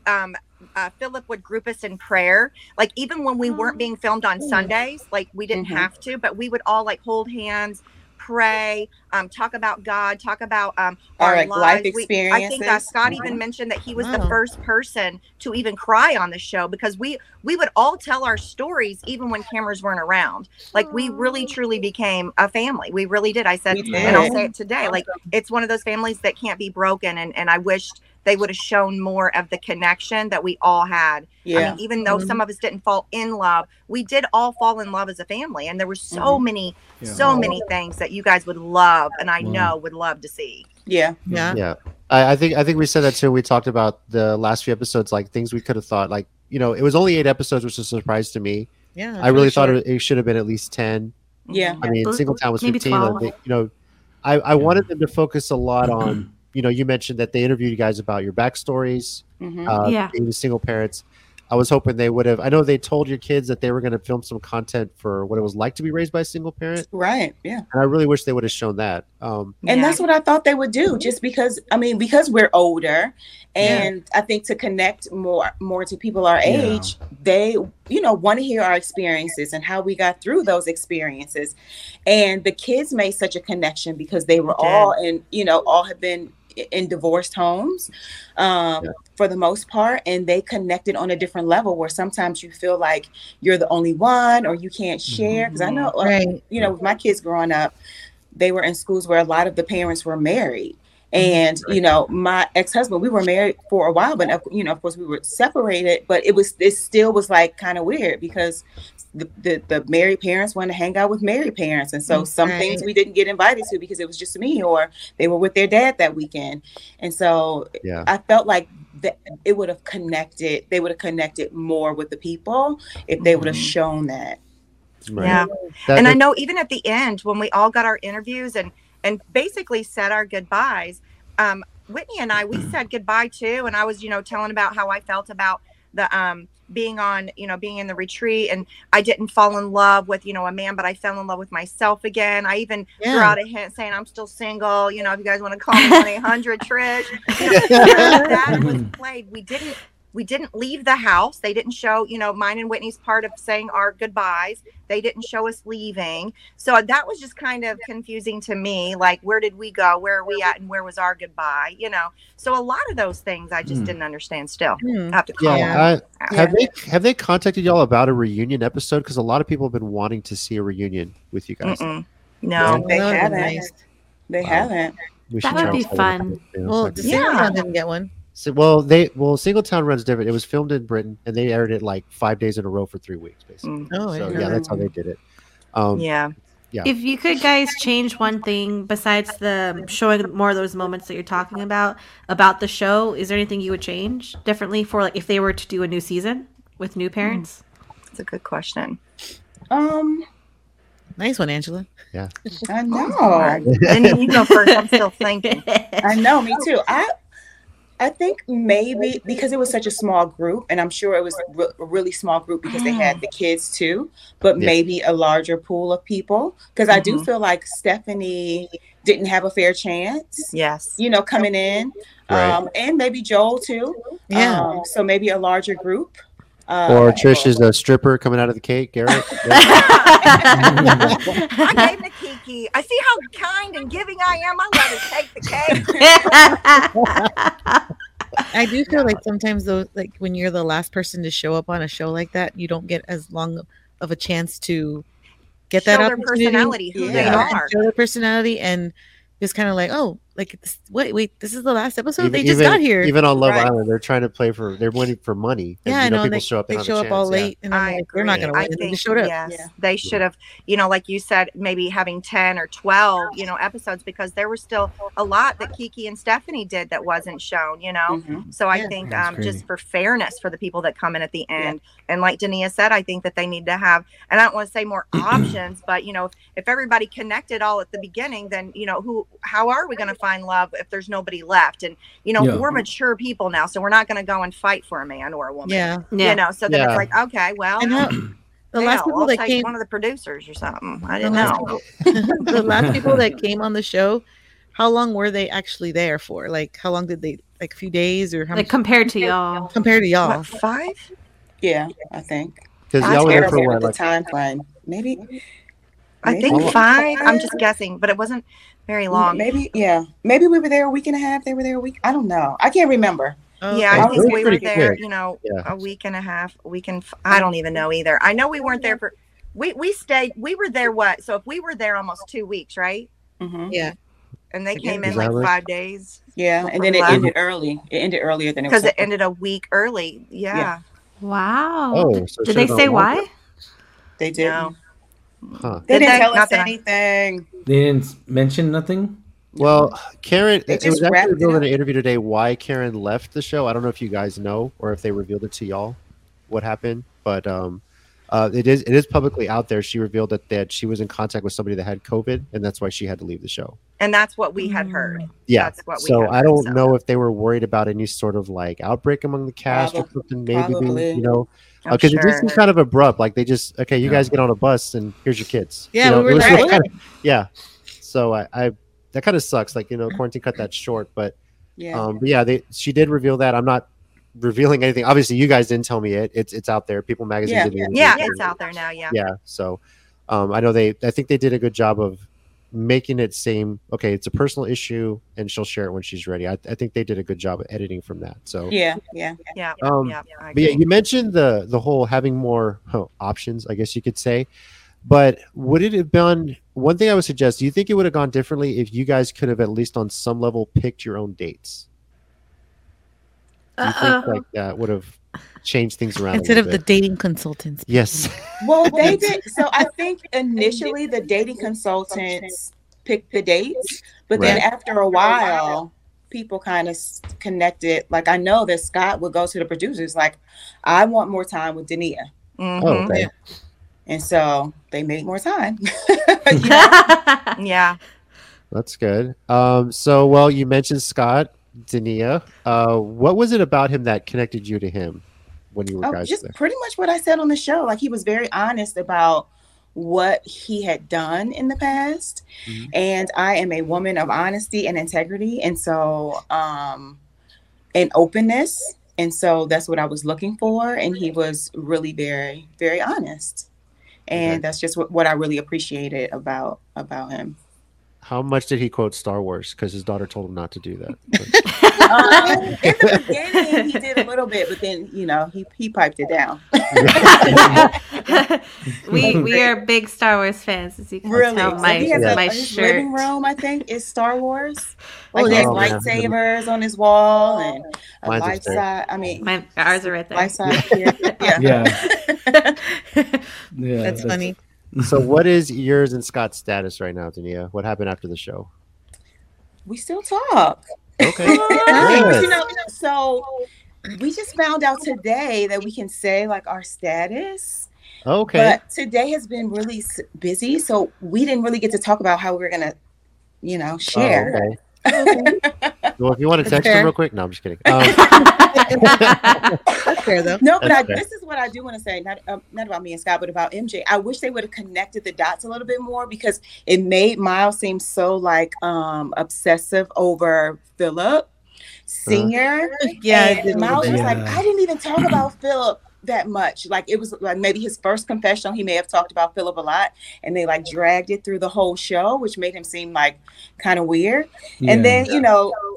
Philip would group us in prayer, like even when we weren't being filmed on Sundays, like we didn't have to, but we would all like hold hands, pray, talk about God, talk about our life experiences. I think Scott even mentioned that he was the first person to even cry on the show because we would all tell our stories even when cameras weren't around. Like we really truly became a family. We really did. I said, and I'll say it today, like it's one of those families that can't be broken. And I wished they would have shown more of the connection that we all had. Yeah. I mean, even though some of us didn't fall in love, we did all fall in love as a family. And there were so many, so many things that you guys would love. And I know would love to see. Yeah. Yeah. Yeah. I think we said that too. We talked about the last few episodes, like things we could have thought, like, you know, it was only 8 episodes, which is a surprise to me. Yeah. I really thought it should have been at least 10. Yeah. I mean, Singletown was 15. Like, you know, I wanted them to focus a lot on, you know, you mentioned that they interviewed you guys about your backstories, being single parents. I was hoping they would have, I know they told your kids that they were going to film some content for what it was like to be raised by a single parent. Right. Yeah. And I really wish they would have shown that. And that's what I thought they would do, just because, I mean, because we're older and I think to connect more to people our age, they, you know, want to hear our experiences and how we got through those experiences. And the kids made such a connection because they were all in, you know, all have been in divorced homes for the most part, and they connected on a different level where sometimes you feel like you're the only one or you can't share, because I know you know, with my kids growing up, they were in schools where a lot of the parents were married, and you know, my ex-husband, we were married for a while, but you know, of course we were separated, but it still was like kind of weird because the married parents wanted to hang out with married parents, and so some things we didn't get invited to because it was just me or they were with their dad that weekend. And so I felt like that it would have connected, they would have connected more with the people if they would have shown that. Yeah, and I know even at the end when we all got our interviews and basically said our goodbyes, Whitney and I, we said goodbye too, and I was, you know, telling about how I felt about the being in the retreat, and I didn't fall in love with, you know, a man, but I fell in love with myself again. I even threw out a hint saying I'm still single, you know, if you guys want to call me 1-800-TRISH. That was played. We didn't leave the house. They didn't show, you know, mine and Whitney's part of saying our goodbyes. They didn't show us leaving. So that was just kind of confusing to me. Like, where did we go? Where are we at? And where was our goodbye? You know, so a lot of those things I just didn't understand still. I have to call them. Have they contacted y'all about a reunion episode? Because a lot of people have been wanting to see a reunion with you guys. No, they haven't. Nice. They haven't. That would be fun. Well, Singletown didn't get one. So, Singletown runs different. It was filmed in Britain, and they aired it like 5 days in a row for 3 weeks, basically. That's how they did it. If you could, guys, change one thing besides the showing more of those moments that you're talking about the show, is there anything you would change differently for, like, if they were to do a new season with new parents? That's a good question. Nice one, Angela. Yeah. I know. And you go first. I'm still thinking. I know. Me too. I think maybe because it was such a small group, and I'm sure it was a really small group because they had the kids too, but maybe a larger pool of people. Because I do feel like Stephanie didn't have a fair chance. Yes. You know, coming in. Right. And maybe Joel too. Yeah. So maybe a larger group. Or Trish is a stripper coming out of the cake, Garrett. I gave the Kiki. I see how kind and giving I am. I'm going to take the cake. I do feel like sometimes, though, like when you're the last person to show up on a show like that, you don't get as long of a chance to get show that their personality, who they are, show their personality, and just kind of like, oh. Like, wait, this is the last episode? Even, they just got here. Even on Love Island, they're trying to play for, they're winning for money. Yeah, I know. People show up all late. And I'm like, they're not going to win. They showed up. Yes, they should have, you know, like you said, maybe having 10 or 12, you know, episodes, because there were still a lot that Kiki and Stephanie did that wasn't shown, you know? So I think just for fairness for the people that come in at the end. And like Dania said, I think that they need to have, and I don't want to say more options, but, you know, if everybody connected all at the beginning, then, you know, how are we going to find love if there's nobody left? And you know, we're mature people now, so we're not going to go and fight for a man or a woman. You know, so then it's like, okay, well, the last people that came, one of the producers or something, I didn't know. The last people that came on the show, how long were they actually there for? Like, how long did they? Like a few days or how? Like much, compared to y'all, what, 5? Yeah, I think because y'all were there for what, like, timeline, maybe. I think 5. I'm just guessing, but it wasn't very long. Maybe we were there a week and a half. They were there a week. I don't know. I can't remember. Yeah, I think we were there, you know, a week and a half. I don't even know either. I know we weren't there for. We stayed. We were there. What? So if we were there almost 2 weeks, right? Mm-hmm. Yeah. And they came in like 5 days. Yeah, and then it ended early. It ended earlier than it was. Because it ended a week early. Yeah. Yeah. Wow. Oh, so did they say why? They did. No. Huh. They didn't tell us anything. They didn't mention nothing? Well, Karen, it was actually revealed in an interview today why Karen left the show. I don't know if you guys know or if they revealed it to y'all what happened, but it is publicly out there. She revealed that she was in contact with somebody that had COVID, and that's why she had to leave the show. And that's what we had heard. Yeah. That's what we had heard, I don't know if they were worried about any sort of like outbreak among the cast or something, maybe, you know, because it just seems kind of abrupt. Like they just, okay, you guys get on a bus and here's your kids. Yeah. You know, So I that kind of sucks. Like, you know, quarantine cut that short, but she did reveal that. I'm not revealing anything. Obviously you guys didn't tell me it. It's out there. People magazine. It's out there now. Yeah. Yeah. So, I know I think they did a good job of making it seem, okay, it's a personal issue and she'll share it when she's ready. I think they did a good job of editing from that. So yeah. You mentioned the whole having more options, I guess you could say. But would it have been one thing I would suggest? Do you think it would have gone differently if you guys could have at least on some level picked your own dates? Do you think like that would have changed things around instead of the dating consultants? Yes. Well, they did. So I think initially the dating consultants picked the dates, but then after a while, people kind of connected. Like I know that Scott would go to the producers, like, I want more time with Dania. Mm-hmm. Oh, okay. Yeah. And so they made more time. Yeah. That's good. So you mentioned Scott, Dania. What was it about him that connected you to him when you were guys just there? Pretty much what I said on the show. Like he was very honest about what he had done in the past. Mm-hmm. And I am a woman of honesty and integrity. And so, and openness. And so that's what I was looking for. And he was really very, very honest. And that's just what I really appreciated about him. How much did he quote Star Wars? Because his daughter told him not to do that. In the beginning, he did a little bit, but then, you know, he piped it down. we are big Star Wars fans, as you can tell. His living room, I think, is Star Wars. Like there's lightsabers on his wall and a life size. I mean, ours are right there. Life size here. Yeah. That's funny. So what is yours and Scott's status right now, Dania? What happened after the show? We still talk. Okay. Yes. So we just found out today that we can say like our status. Okay. But today has been really busy, so we didn't really get to talk about how we were going to, you know, share. Oh, okay. Well, if you want to text him real quick. No, I'm just kidding. That's fair, though. No, but this is what I do want to say. Not about me and Scott, but about MJ. I wish they would have connected the dots a little bit more because it made Miles seem so like obsessive over Philip Senior. Yeah, Miles was like, I didn't even talk about Philip that much. Like it was like maybe his first confessional, he may have talked about Philip a lot, and they like dragged it through the whole show, which made him seem like kind of weird. Yeah. And then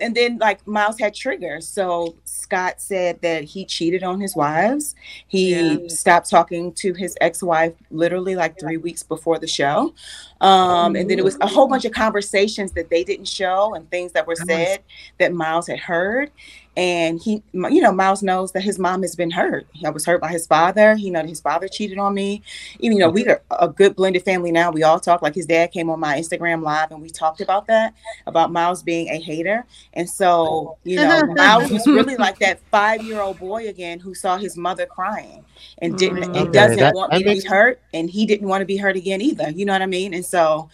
and then like Miles had triggers. So Scott said that he cheated on his wives. He stopped talking to his ex-wife literally like 3 weeks before the show. And then it was a whole bunch of conversations that they didn't show and things that were said that Miles had heard. And he, you know, Miles knows that his mom has been hurt. I was hurt by his father. He know that his father cheated on me. Even, you know, we are a good blended family now. We all talk. Like his dad came on my Instagram live and we talked about that, about Miles being a hater. And so, you know, Miles was really like that 5-year-old boy again who saw his mother crying and didn't and doesn't want me to be hurt. And he didn't want to be hurt again either. You know what I mean? And so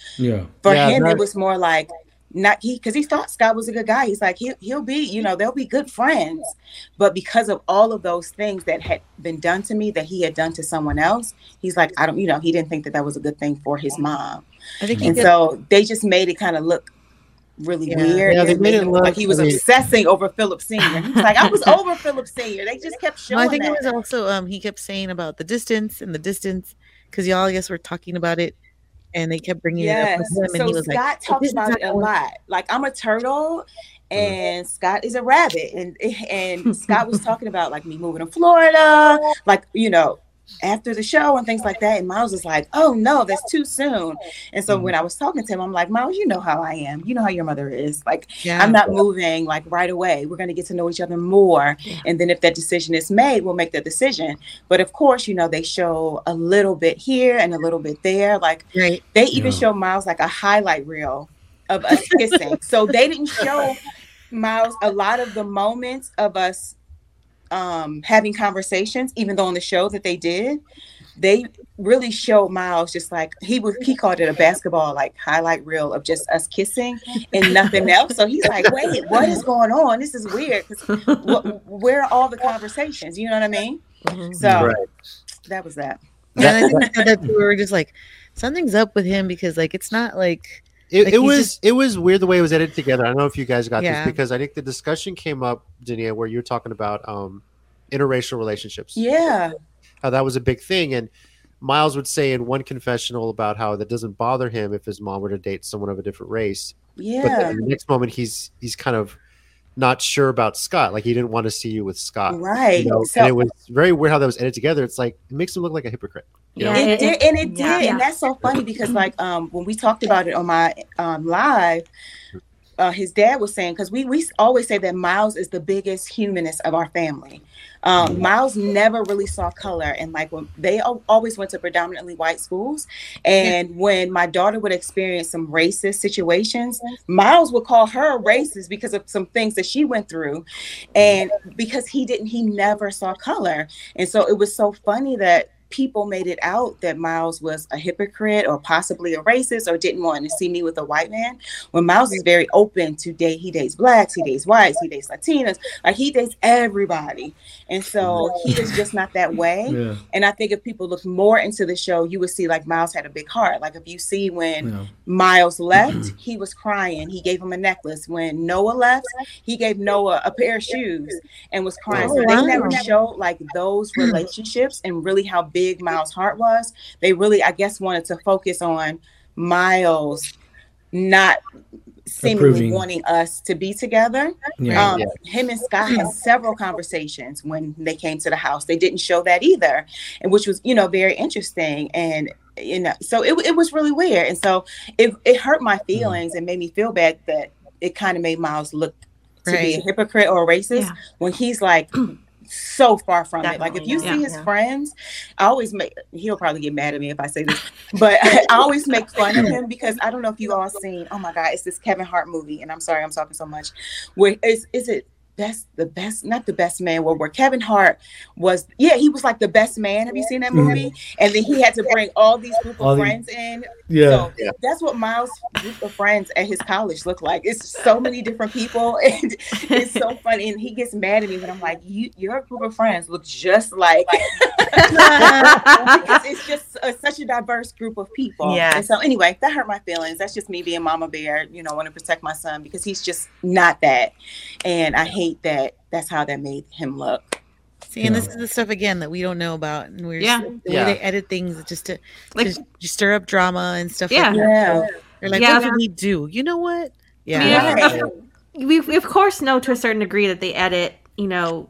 for him, it was more like, because he thought Scott was a good guy. He's like, he'll be, you know, they'll be good friends. But because of all of those things that had been done to me, that he had done to someone else, he's like, I don't, you know, he didn't think that that was a good thing for his mom. So they just made it kind of look really weird. Yeah, they made it look like he was obsessing over Philip Sr. He's like, I was over Philip Sr. They just kept showing I think that. It was also, he kept saying about the distance, because y'all, I guess, were talking about it. And they kept bringing it up. Him, so and he was Scott like, talks about it a lot. Like I'm a turtle, and Scott is a rabbit, and Scott was talking about like me moving to Florida, like you know, after the show and things like that. And Miles was like, oh no, that's too soon. And so when I was talking to him, I'm like, Miles, you know how I am. You know how your mother is. Like, I'm not moving like right away. We're going to get to know each other more. And then if that decision is made, we'll make that decision. But of course, you know, they show a little bit here and a little bit there. Like they even show Miles like a highlight reel of us kissing. So they didn't show Miles a lot of the moments of us having conversations, even though on the show that they did, they really showed Miles just like he called it a basketball like highlight reel of just us kissing and nothing else. So he's like, wait, what is going on? This is weird. Cause where are all the conversations? You know what I mean? Mm-hmm. So that was that. Yeah, I think that we were just like, something's up with him because like it's not like it was weird the way it was edited together. I don't know if you guys got this because I think the discussion came up, Dania, where you were talking about interracial relationships. Yeah. How that was a big thing. And Miles would say in one confessional about how that doesn't bother him if his mom were to date someone of a different race. Yeah. But then the next moment he's kind of not sure about Scott. Like he didn't want to see you with Scott. Right. You know? So, and it was very weird how that was edited together. It's like, it makes him look like a hypocrite. Yeah. It did. Yeah. And that's so funny because like when we talked about it on my live, his dad was saying, because we always say that Miles is the biggest humanist of our family. Miles never really saw color. And like when they always went to predominantly white schools. And when my daughter would experience some racist situations, Miles would call her racist because of some things that she went through. And because he never saw color. And so it was so funny that people made it out that Miles was a hypocrite or possibly a racist or didn't want to see me with a white man. When Miles is very open to date, he dates blacks, he dates whites, he dates Latinas, like he dates everybody. And so he is just not that way. Yeah. And I think if people look more into the show, you would see like Miles had a big heart. Like if you see when Miles left, he was crying. He gave him a necklace. When Noah left, he gave Noah a pair of shoes and was crying. So they never showed like those relationships and really how big Miles' heart was. They really, I guess, wanted to focus on Miles not seemingly wanting us to be together. Yeah, him and Scott had several conversations when they came to the house. They didn't show that either, and which was, you know, very interesting. And you know, so it was really weird. And so it hurt my feelings and made me feel bad that it kind of made Miles look to be a hypocrite or a racist when he's like so far from it. Like if you see his friends, I always he'll probably get mad at me if I say this, but I always make fun of him because I don't know if you all seen, oh my God, it's this Kevin Hart movie, and I'm sorry I'm talking so much, where where Kevin Hart was, he was like the best man. Have you seen that movie? And then he had to bring all these group of friends in. Yeah. So that's what Miles' group of friends at his college look like. It's so many different people, and it's so funny. And he gets mad at me when I'm like, your group of friends look just like, because it's just such a diverse group of people. Yeah. And so anyway, that hurt my feelings. That's just me being Mama Bear, you know, want to protect my son because he's just not that. And I hate that's how that made him look. See, and this is the stuff again that we don't know about, and we're the way they edit things just to like to stir up drama and stuff. Yeah, like that. Yeah. They're like, what do we do? You know what? Yeah. We of course know to a certain degree that they edit, you know,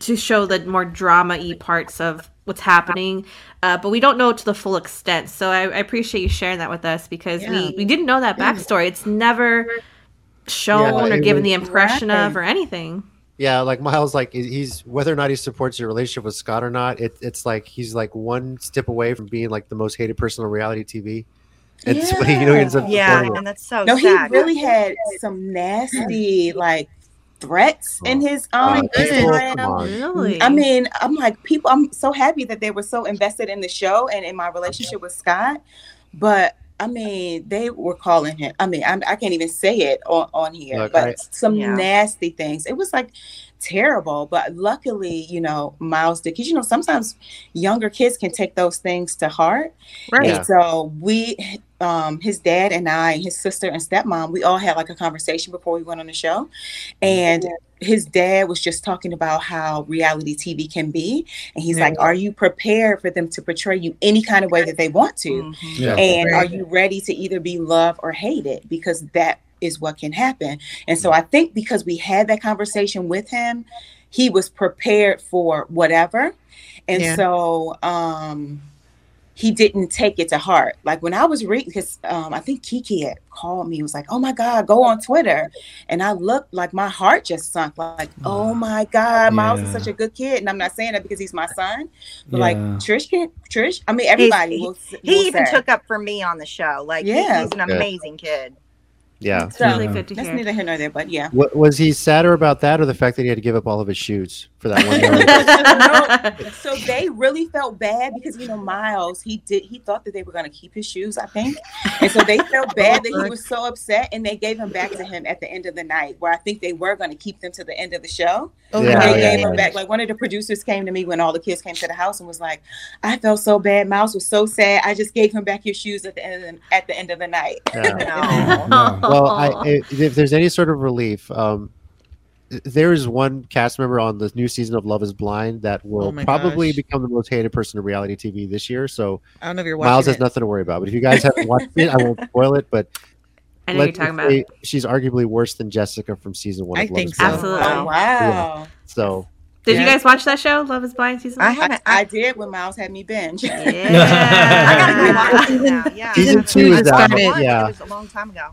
to show the more drama-y parts of what's happening, but we don't know to the full extent. So I appreciate you sharing that with us because we didn't know that backstory. It's never shown or given the impression of or anything. Yeah, like Miles, like he's whether or not he supports your relationship with Scott or not, it's like he's like one step away from being like the most hated person on reality TV. It's what he ends up supporting. And that's so sad. He really had some nasty like threats in his own Instagram. I mean, I'm like people. I'm so happy that they were so invested in the show and in my relationship with Scott, but. I mean, they were calling him. I mean, I can't even say it on here, some nasty things. It was like terrible. But luckily, you know, Miles did. Because, you know, sometimes younger kids can take those things to heart. Right. And so we, his dad and I, his sister and stepmom, we all had like a conversation before we went on the show. And his dad was just talking about how reality TV can be. And he's like, are you prepared for them to portray you any kind of way that they want to? Mm-hmm. Yeah. And are you ready to either be loved or hated? Because that is what can happen. And so I think because we had that conversation with him, he was prepared for whatever. And so he didn't take it to heart. Like when I was reading, because I think Kiki had called me, was like, oh my God, go on Twitter. And I looked, like my heart just sunk, like, oh my God, Miles is such a good kid. And I'm not saying that because he's my son, but like Trish, I mean, everybody he even took up for me on the show. Like he's an amazing kid. Yeah. It's really good to hear. That's neither here nor there, but yeah. What, was he sadder about that or the fact that he had to give up all of his shoots for that one? No, so they really felt bad because, you know, Miles, he thought that they were going to keep his shoes, I think. And so they felt bad that he was so upset, and they gave them back to him at the end of the night, where I think they were going to keep them to the end of the show. And they gave them back. Like one of the producers came to me when all the kids came to the house and was like, I felt so bad. Miles was so sad. I just gave him back your shoes at the end of the night. Yeah. Well, if there's any sort of relief, there is one cast member on the new season of Love is Blind that will probably become the most hated person in reality TV this year. So I don't know if you're watching Miles has nothing to worry about. But if you guys haven't watched it, I won't spoil it. But I know you're talking about. She's arguably worse than Jessica from season one. I think so. Absolutely. Oh, wow. Yeah. So. Did you guys watch that show, Love is Blind season? I haven't. I did when Miles had me binge. Yeah. I gotta go watch it now. Yeah. Season two is out. Yeah. It was a long time ago.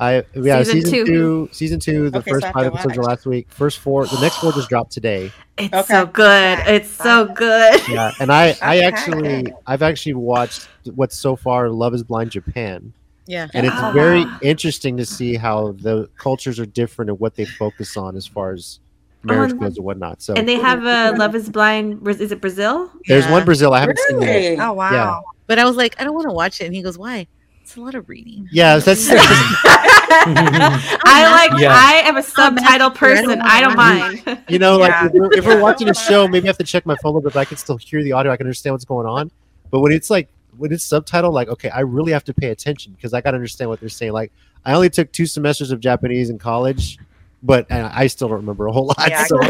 Season two. The first 5 episodes were last week. First 4. The next 4 just dropped today. It's so good. It's so good. Yeah, and I've actually watched what's so far Love is Blind Japan. Yeah, and it's very interesting to see how the cultures are different and what they focus on as far as marriage goes and whatnot. So, and they have a Love is Blind. Is it Brazil? There's one Brazil. I haven't seen it. Oh wow! Yeah. But I was like, I don't want to watch it, and he goes, why? It's a lot of reading. Yeah, that's. I am a subtitle person. I don't mind. You know, like if we're watching a show, maybe I have to check my phone a little bit, but I can still hear the audio. I can understand what's going on. But when it's like when it's subtitled, like okay, I really have to pay attention because I got to understand what they're saying. Like I only took 2 semesters of Japanese in college, but I still don't remember a whole lot. Yeah, so, I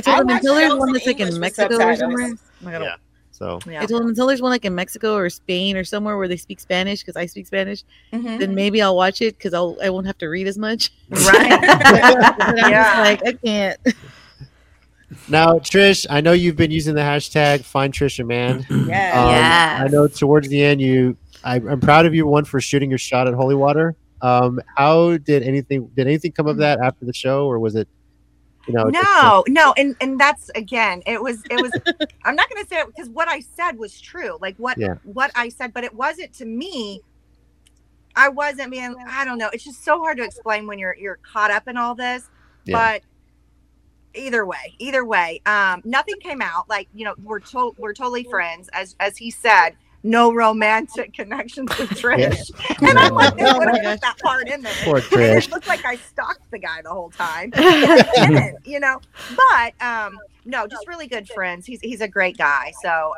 told them until there's one that's like in Mexico or somewhere. Yeah. So I told him until there's one like in Mexico or Spain or somewhere where they speak Spanish because I speak Spanish, then maybe I'll watch it because I won't have to read as much. Right? I'm just like I can't. Now, Trish, I know you've been using the hashtag Find Trish a Man. I know towards the end I'm proud of you for shooting your shot at Holy Water. How did anything come of that after the show, or was it? You know, no. And that's, again, it was, I'm not going to say it because what I said was true. Like what I said, but it wasn't to me. I wasn't being, I don't know. It's just so hard to explain when you're caught up in all this, but either way, nothing came out. Like, you know, we're totally friends as he said, no romantic connections with Trish. Yeah. And I'm like, they would have put that part in there. Poor Trish. It looked like I stalked the guy the whole time. You know, but no, just really good friends. He's a great guy. So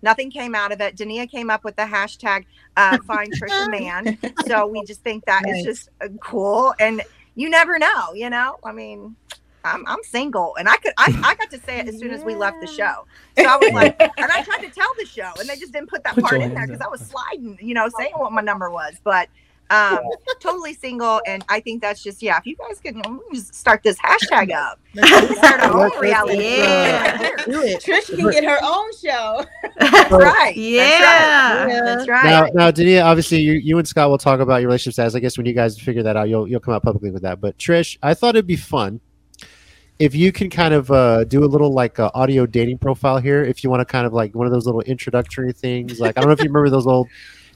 nothing came out of it. Dania came up with the hashtag Find Trish a Man. So we just think that is just cool. And you never know, you know? I mean, I'm single, and I got to say it as soon as we left the show. So I was like, and I tried to tell the show, and they just didn't put that part in there because I was sliding, you know, saying what my number was. But totally single, and I think that's just if you guys can just start this hashtag up, start our own reality. Trish can get her own show. That's right. That's right. Now, Dania, obviously, you and Scott will talk about your relationship status. I guess when you guys figure that out, you'll come out publicly with that. But Trish, I thought it'd be fun if you can kind of do a little like audio dating profile here, if you want to kind of like one of those little introductory things, like I don't know if you remember those old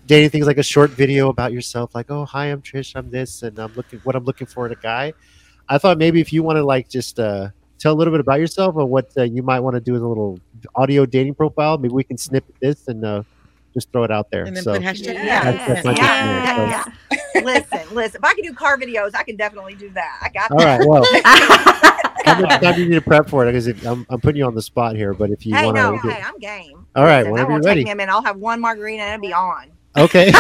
dating things, like a short video about yourself, like, oh, hi, I'm Trish, I'm this, and I'm looking for in a guy. I thought maybe if you want to like just tell a little bit about yourself or what you might want to do as a little audio dating profile, maybe we can snip this and just throw it out there. And then put hashtag. Yeah. Listen. If I can do car videos, I can definitely do that. I got that. All right. Well. How much time do you need to prep for it? Because I'm putting you on the spot here, but if you want to... Hey, I'm game. All right, listen, whenever you're ready. I'll have one margarita and it'll be on. Okay.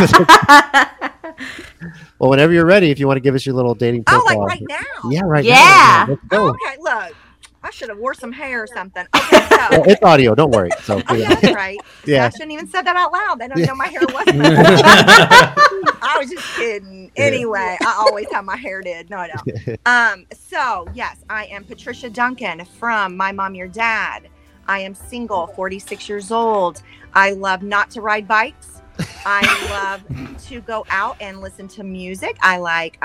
Well, whenever you're ready, if you want to give us your little dating profile. Oh, like right now? Yeah, right now. Let's go. Oh, okay, look. I should have wore some hair or something. Okay, so. Well, it's audio. Don't worry. So, that's right. Yeah. I shouldn't even said that out loud. I don't know my hair was I was just kidding. Anyway, I always have my hair did. No, I don't. So, yes, I am Patricia Duncan from My Mom, Your Dad. I am single, 46 years old. I love not to ride bikes. I love to go out and listen to music. I like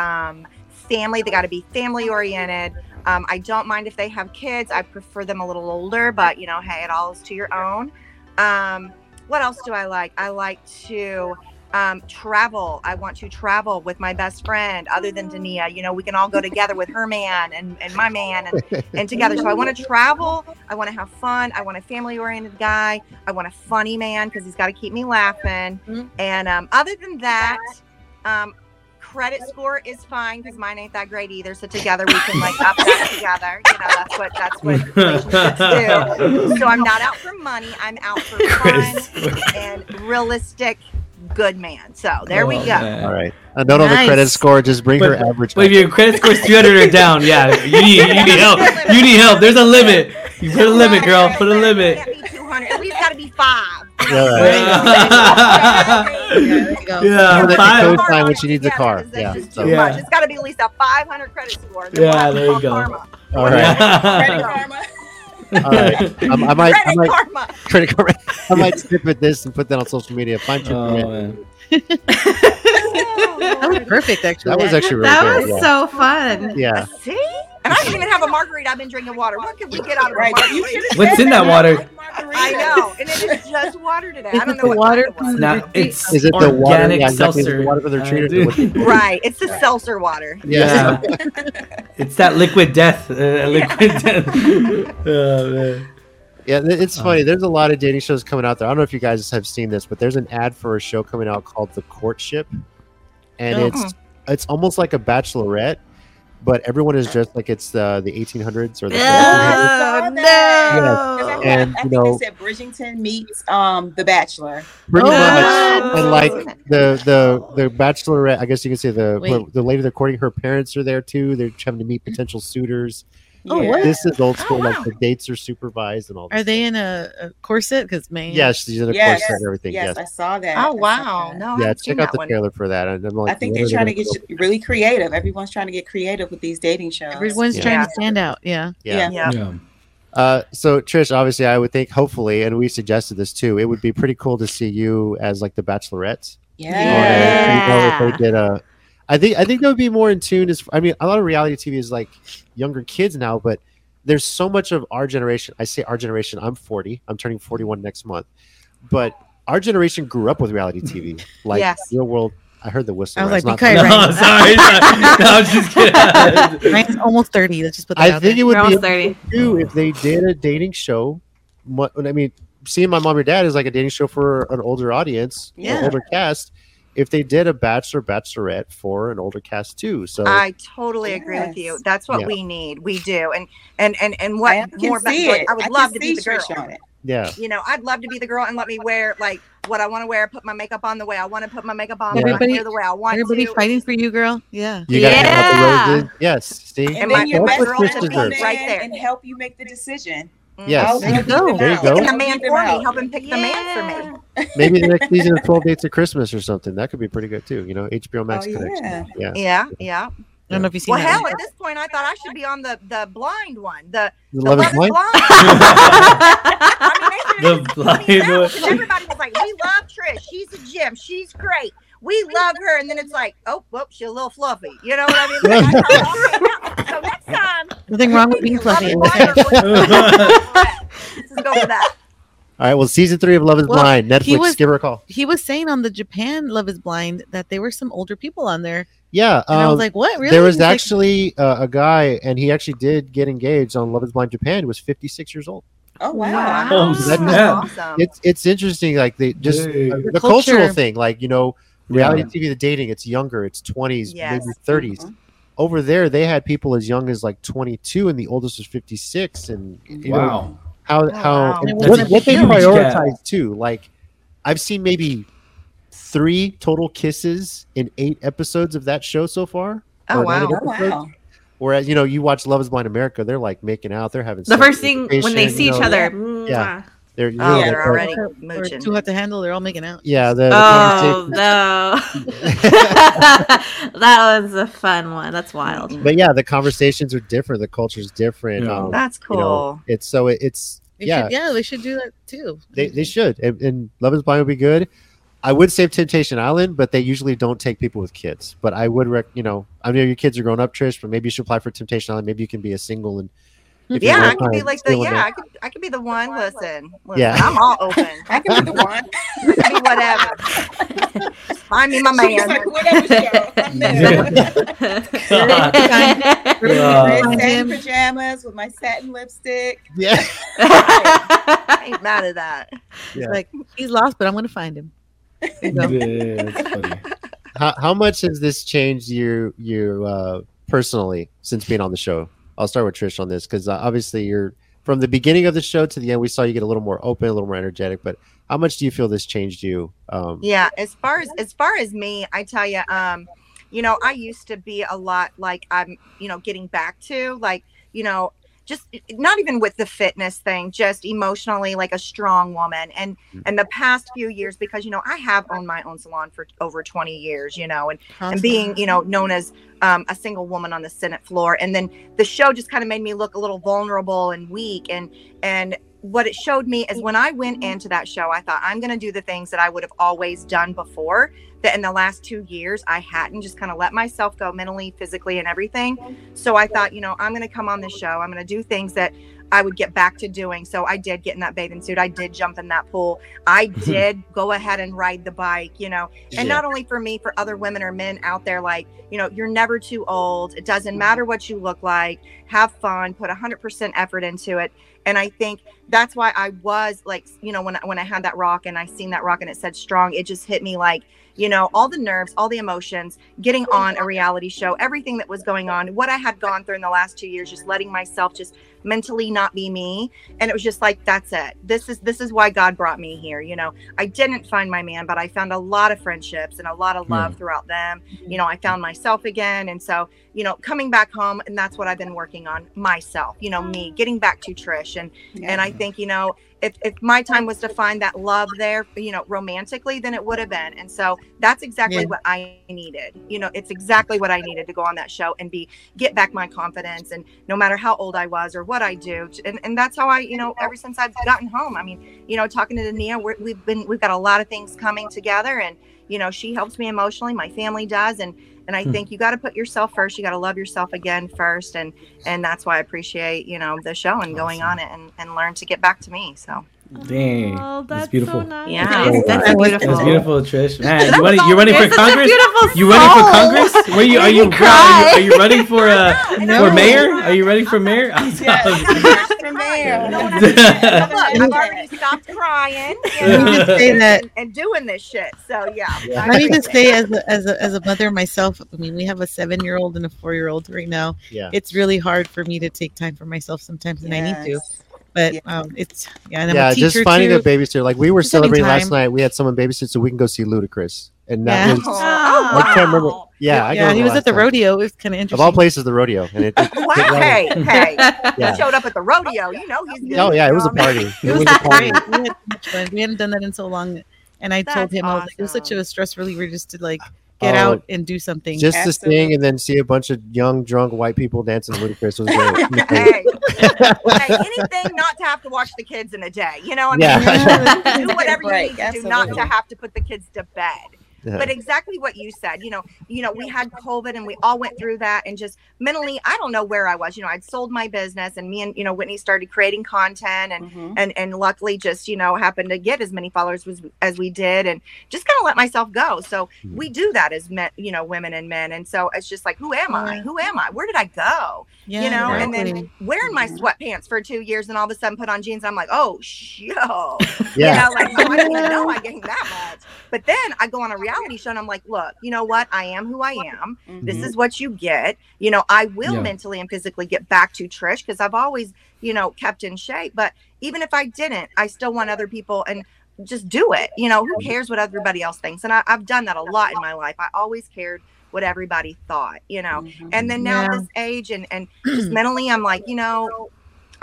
family. They got to be family-oriented. I don't mind if they have kids. I prefer them a little older, but, you know, hey, it all is to your own. What else do I like? I like to travel. I want to travel with my best friend other than Dania. You know, we can all go together with her man and my man and together. So I want to travel. I want to have fun. I want a family-oriented guy. I want a funny man because he's got to keep me laughing. Mm-hmm. And other than that, credit score is fine because mine ain't that great either. So together we can like up that together. You know, that's what relationships do. So I'm not out for money. I'm out for fun and realistic good man. So there we go. Man. All right. And don't have a credit score. Just bring her average. But if your credit score is 300 or down, yeah, you need help. You need help. There's a limit. You put a limit, girl. Put a limit. It can't be 200. At least got to be 5. Yeah, 5 when she needs a car. Yeah. It's got to be at least a 500 credit score. Yeah, there you go. Karma. All right. Credit karma. All right. I might snippet this and put that on social media. Find your man. That was perfect, actually. That was actually really good. That was so fun. Yeah. See? And I didn't even have a margarita. I've been drinking water. What can we get out of a margarita? What's in that water? I know. And it is just water today. I don't know what water it was. No, is it the water? Yeah, exactly. Seltzer. The water for the treater. Right. It's the seltzer water. Yeah. It's that liquid death. Oh, man. Yeah, it's funny. There's a lot of dating shows coming out there. I don't know if you guys have seen this, but there's an ad for a show coming out called The Courtship. And it's almost like a Bachelorette. But everyone is dressed like it's the 1800s or the. Oh no! Yes. And you know, they said Bridgerton meets The Bachelor. Pretty much, and like the Bachelorette, I guess you can say the lady they're courting, her parents are there too. They're having to meet potential suitors. Oh, yeah. This is old school. Oh, wow. Like the dates are supervised and all. Are they in a corset? Because man, she's in a corset and everything. Yes, I saw that. Oh wow, no, yeah, check out the trailer for that. I think they're trying to get really creative. Everyone's trying to get creative with these dating shows. Everyone's trying to stand out. Yeah. So Trish, obviously, I would think, hopefully, and we suggested this too. It would be pretty cool to see you as like the Bachelorette. Yeah. Or if they did a. I think that would be more in tune. A lot of reality TV is like younger kids now, but there's so much of our generation. I say our generation. I'm 40. I'm turning 41 next month. But our generation grew up with reality TV, like Real World. I heard the whistle. I was like, be quiet. No, sorry. No, I'm just kidding. Mine's almost 30. Let's just put that out there. I think it would be cool if they did a dating show. I mean, seeing My Mom, Your Dad is like a dating show for an older audience, an older cast. If they did a Bachelor, Bachelorette for an older cast too. So I totally agree with you. That's what we need. We do. And what I more I would love to be the girl on it. Yeah. You know, I'd love to be the girl and let me wear like what I want to wear, put my makeup on the way I want to put my makeup on, the way I want everybody to. Everybody fighting for you, girl. Yeah. You gotta have the roses. Yes. See? And then your best girl to come in and help you make the decision. Yes. There you go. Picking a man for me. Help him pick the man for me. Maybe the next season of 12 Dates at Christmas or something. That could be pretty good too. You know, HBO Max connection. Yeah. I don't know if you see. Well, hell, at this point, I thought I should be on the blind one. The Love is Blind. I mean, the blind one. Everybody was like, "We love Trish. She's a gem. She's great. We love her." And then it's like, "Oh, well, she's a little fluffy." You know what I mean? So next time, nothing wrong with being fluffy. Let's just go with that. All right. Well, season 3 of Love is Blind. Netflix, give her a call. He was saying on the Japan Love is Blind that there were some older people on there. Yeah. And I was like, what? Really? There was actually a guy, and he actually did get engaged on Love is Blind Japan. He was 56 years old. Oh, wow. That's awesome. It's interesting. Like, they just the cultural thing, like, you know, reality TV, the dating, it's younger. It's 20s, maybe 30s. Mm-hmm. Over there, they had people as young as like 22, and the oldest was 56. And you know, How what they prioritize too. Like, I've seen maybe 3 total kisses in 8 episodes of that show so far. Oh wow! Whereas, you know, you watch Love is Blind America, they're like making out, they're having the first thing when they see each other. Yeah. They're already mooching. Too Hot to Handle. They're all making out. Yeah. No. That was a fun one. That's wild. But yeah, the conversations are different. The culture's different. Yeah. That's cool. They should do that too. They should. And Love is Blind would be good. I would save Temptation Island, but they usually don't take people with kids. But I would I know your kids are growing up, Trish, but maybe you should apply for Temptation Island. Maybe you can be a single and. I could be the one. Listen, yeah. I'm all open. I can be the one. Whatever. Find me my man. Like, whatever, Cheryl. Satin pajamas with my satin lipstick. Yeah. I ain't mad at that. Yeah. Like, he's lost, but I'm gonna find him. That's funny. How much has this changed you personally since being on the show? I'll start with Trish on this because obviously you're from the beginning of the show to the end. We saw you get a little more open, a little more energetic. But how much do you feel this changed you? Yeah, as far as me, I tell you, I used to be a lot like I'm, getting back to just not even with the fitness thing, just emotionally like a strong woman. And the past few years, because, I have owned my own salon for over 20 years, and being, known as a single woman on the Senate floor. And then the show just kind of made me look a little vulnerable and weak. And what it showed me is when I went into that show, I thought I'm going to do the things that I would have always done before. That in the last 2 years, I hadn't just kind of let myself go mentally, physically, and everything. So I thought, I'm going to come on this show. I'm going to do things that I would get back to doing. So I did get in that bathing suit. I did jump in that pool. I did go ahead and ride the bike, and not only for me, for other women or men out there, like, you're never too old. It doesn't matter what you look like, have fun, put 100% effort into it. And I think that's why I was like, when I had that rock and I seen that rock and it said strong, it just hit me like, all the nerves, all the emotions, getting on a reality show, everything that was going on, what I had gone through in the last 2 years, just letting myself just mentally not be me. And it was just like, that's it. This is why God brought me here. I didn't find my man, but I found a lot of friendships and a lot of love throughout them. I found myself again. And so, coming back home, and that's what I've been working on myself, me getting back to Trish. And I think, if my time was to find that love there, romantically, then it would have been. And so that's exactly what I needed. It's exactly what I needed to go on that show and get back my confidence. And no matter how old I was or what I do. And that's how I, ever since I've gotten home, I mean, talking to Dania, we've got a lot of things coming together and, she helps me emotionally. My family does. And I think you got to put yourself first. You got to love yourself again first. And that's why I appreciate, the show and going on it and learn to get back to me. So. Dang. Oh, that's beautiful. So nice. Yeah. That's beautiful. That's beautiful, Trish. Man, you're running for Congress? You running for Congress? Are you running for for mayor? Are you running for mayor? I've already stopped crying and doing this shit. So yeah. Let me just say as a mother myself, I mean, we have a 7-year-old and a 4-year-old right now. Yeah. It's really hard for me to take time for myself sometimes and I need to. But it's I'm a just finding a babysitter. Like we were celebrating last night, we had someone babysit so we can go see Ludacris, and that was I can't remember. Yeah, he was at the rodeo. It was kind of interesting. Of all places, the rodeo, and he showed up at the rodeo. He's good. Oh yeah, it was a party. It was a party. We hadn't done that in so long, and I told him I was like, it was such a stress reliever just to like. Get out and do something. Just to sing and then see a bunch of young, drunk white people dancing with Ludacris. Hey, anything not to have to watch the kids in a day. Do whatever you need to do not to have to put the kids to bed. Yeah. But exactly what you said, we had COVID and we all went through that and just mentally, I don't know where I was, I'd sold my business and me and, Whitney started creating content and luckily just, happened to get as many followers as we did and just kind of let myself go. So we do that as men, women and men. And so it's just like, who am I? Who am I? Where did I go? Exactly. And then wearing my sweatpants for 2 years and all of a sudden put on jeans. I'm like, oh, shit. Yeah. I didn't even know I gained that much. But then I go on a reality show and I'm like, look, you know what? I am who I am. This is what you get. I will mentally and physically get back to Trish because I've always, kept in shape. But even if I didn't, I still want other people and just do it. Who cares what everybody else thinks? And I've done that a lot in my life. I always cared what everybody thought, and then now at this age and just mentally, I'm like,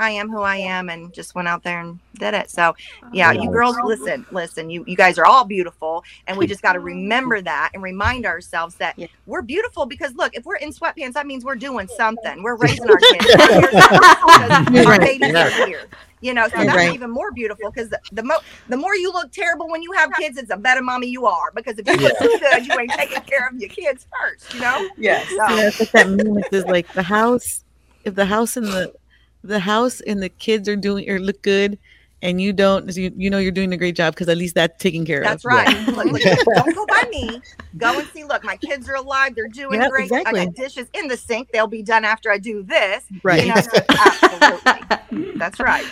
I am who I am and just went out there and did it. So yeah, you girls, listen, you guys are all beautiful, and we just got to remember that and remind ourselves that we're beautiful, because look, if we're in sweatpants, that means we're doing something. We're raising our kids. Our babies are here. You know, so that's even more beautiful, because the more you look terrible when you have kids, it's a better mommy you are. Because if you look so good, you ain't taking care of your kids first, you know? Yes. So. Yeah, but that moment is like the house. If the house and the kids are doing or look good, and you don't, you know you're doing a great job, because at least that's taken care of. That's right. Yeah. Look, don't go by me. Go and see. Look, my kids are alive. They're doing great. Exactly. I got dishes in the sink. They'll be done after I do this. Right. You know, so, absolutely. That's right.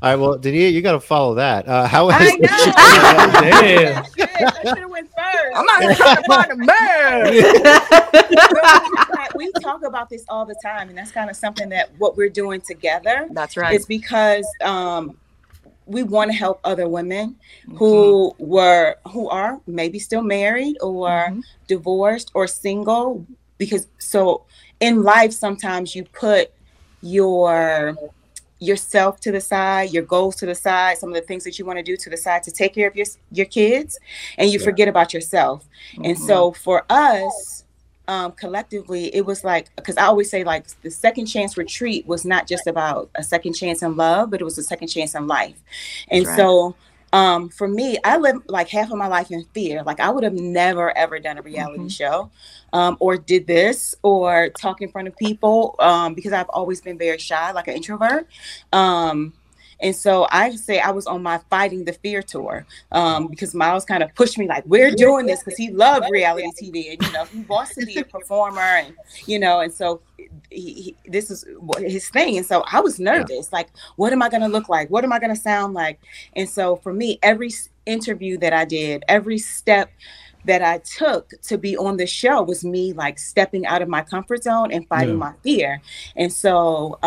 All right, well, Dania, you got to follow that. How is I know. Damn. I should have went first. I'm not trying to find a man. We talk about this all the time, and that's kind of something that what we're doing together. That's right. It's because we want to help other women who are maybe still married or divorced or single. Because so in life, sometimes you put yourself to the side, your goals to the side, some of the things that you want to do to the side to take care of your kids, and you forget about yourself. And so for us, collectively, it was like, because I always say, like, the second chance retreat was not just about a second chance in love, but it was a second chance in life. And so for me, I lived like half of my life in fear. Like I would have never, ever done a reality show or did this or talk in front of people because I've always been very shy, like an introvert. And so I say I was on my Fighting the Fear tour because Miles kind of pushed me like, we're doing this, because he loved reality TV. And, you know, he wants to be a performer and, you know, and so he, this is his thing. And so I was nervous. Like, what am I going to look like? What am I going to sound like? And so for me, every interview that I did, every step that I took to be on the show was me like stepping out of my comfort zone and fighting my fear. And so,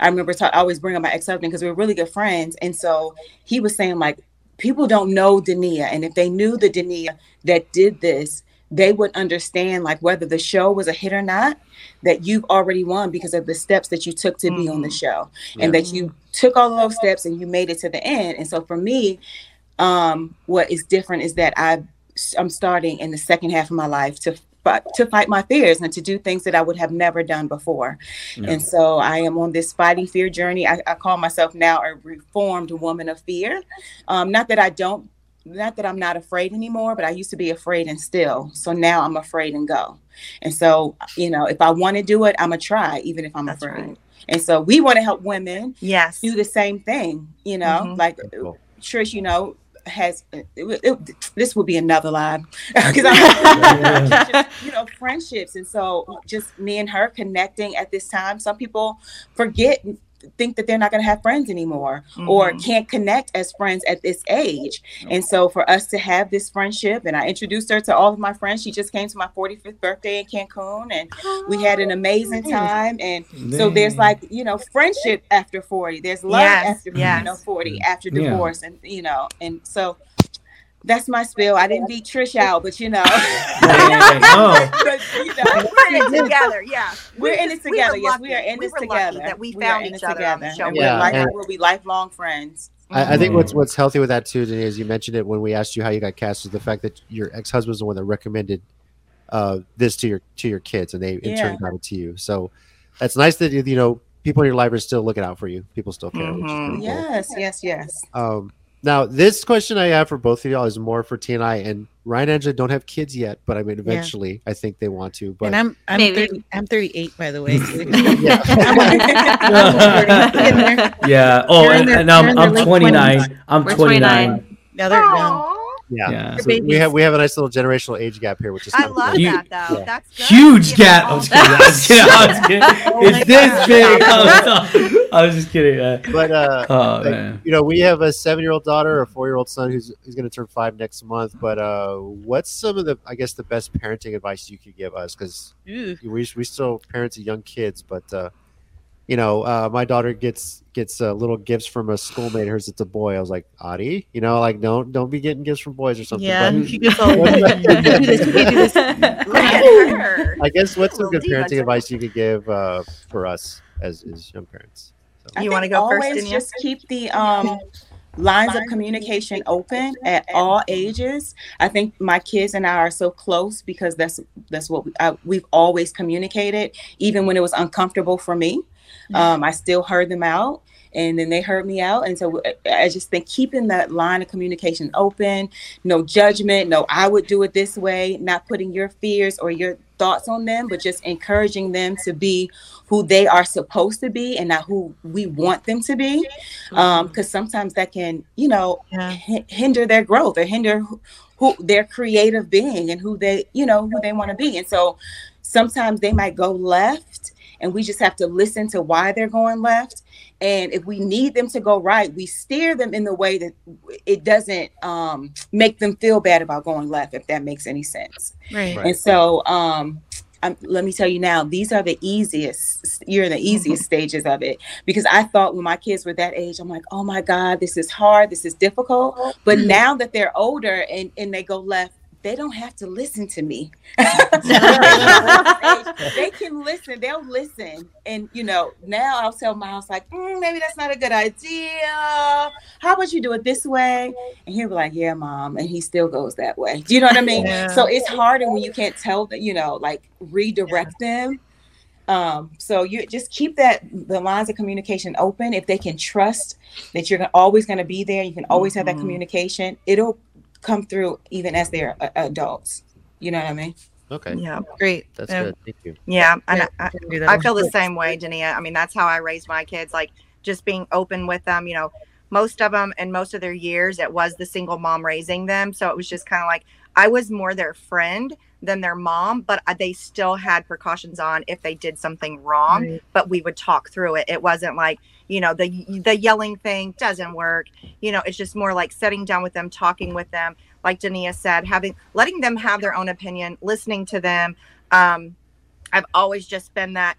I remember I always bring up my ex-husband because we were really good friends. And so he was saying, like, people don't know Dania. And if they knew the Dania that did this, they would understand, like, whether the show was a hit or not, that you've already won because of the steps that you took to be on the show. Yeah. And that you took all those steps and you made it to the end. And so for me, what is different is that I'm starting in the second half of my life to fight my fears and to do things that I would have never done before. Yeah. And so I am on this fighting fear journey. I call myself now a reformed woman of fear. Not that I'm not afraid anymore, but I used to be afraid and still. So now I'm afraid and go. And so, you know, if I want to do it, I'm going to try, even if I'm afraid. Right. And so we want to help women do the same thing, you know, like Trish, you know, has this will be another live because just, you know, friendships, and so just me and her connecting at this time. Some people think that they're not going to have friends anymore or can't connect as friends at this age. And so for us to have this friendship, and I introduced her to all of my friends. She just came to my 45th birthday in Cancun, and we had an amazing time. And so there's like, you know, friendship after 40, there's love after 40, after divorce. And, you know, and so that's my spiel. I didn't beat Trish out, but you know, we're in it together. Yeah, we're in it together. Yes, we are in this together. That we found each other on the show. We'll be lifelong friends. I think what's healthy with that too, Dania, is you mentioned it when we asked you how you got cast, is the fact that your ex-husband's the one that recommended this to your kids, and they in turn got it to you. So that's nice that you know people in your life are still looking out for you. People still care. Which is yes. Now, this question I have for both of y'all is more for T and I. And Ryan and Angela don't have kids yet, but I mean, eventually, I think they want to. But and I'm 38, by the way. Oh, and I'm 29. I'm 29. Now they're young. Yeah. So we have a nice little generational age gap here, which is I love that though. Yeah. That's good. Huge gap. I was kidding. It's this big. I was just kidding. But you know, we have a 7-year-old daughter, a 4-year-old son who's going to turn 5 next month. But what's some of the, I guess, the best parenting advice you could give us? Because we still parents of young kids, but you know, my daughter gets little gifts from a schoolmate of hers. It's a boy. I was like, Adi, you know, like don't be getting gifts from boys or something. Yeah, but, she gets all do this. I guess what's some good parenting advice you could give for us as young parents? So. You want to go first? Always just keep the lines of communication open at all ages. I think my kids and I are so close because that's what we've always communicated, even when it was uncomfortable for me. I still heard them out, and then they heard me out. And so I just think keeping that line of communication open, no judgment, no, I would do it this way, not putting your fears or your thoughts on them, but just encouraging them to be who they are supposed to be and not who we want them to be. Because sometimes that can, you know, hinder their growth or hinder who their creative being and who they, you know, who they want to be. And so sometimes they might go left, and we just have to listen to why they're going left. And if we need them to go right, we steer them in the way that it doesn't make them feel bad about going left, if that makes any sense. Right. And so let me tell you now, these are the easiest, you're in the easiest stages of it. Because I thought when my kids were that age, I'm like, oh my God, this is hard, this is difficult. But now that they're older and they go left, they don't have to listen to me. They can listen. They'll listen. And, you know, now I'll tell Miles, like, maybe that's not a good idea. How about you do it this way? And he'll be like, yeah, Mom. And he still goes that way. Do you know what I mean? Yeah. So it's harder when you can't tell that, you know, like redirect them. So you just keep the lines of communication open. If they can trust that you're always going to be there, you can always have that communication. It'll come through even as they're adults. You know what I mean? Okay. Yeah. Great. That's good. Thank you. Yeah. And I feel the same way, Dania. I mean, that's how I raised my kids, like just being open with them, you know, most of them and most of their years, it was the single mom raising them. So it was just kind of like, I was more their friend than their mom, but they still had precautions on if they did something wrong, but we would talk through it. It wasn't like, you know, the yelling thing doesn't work. You know, it's just more like sitting down with them, talking with them, like Dania said, letting them have their own opinion, listening to them. I've always just been that.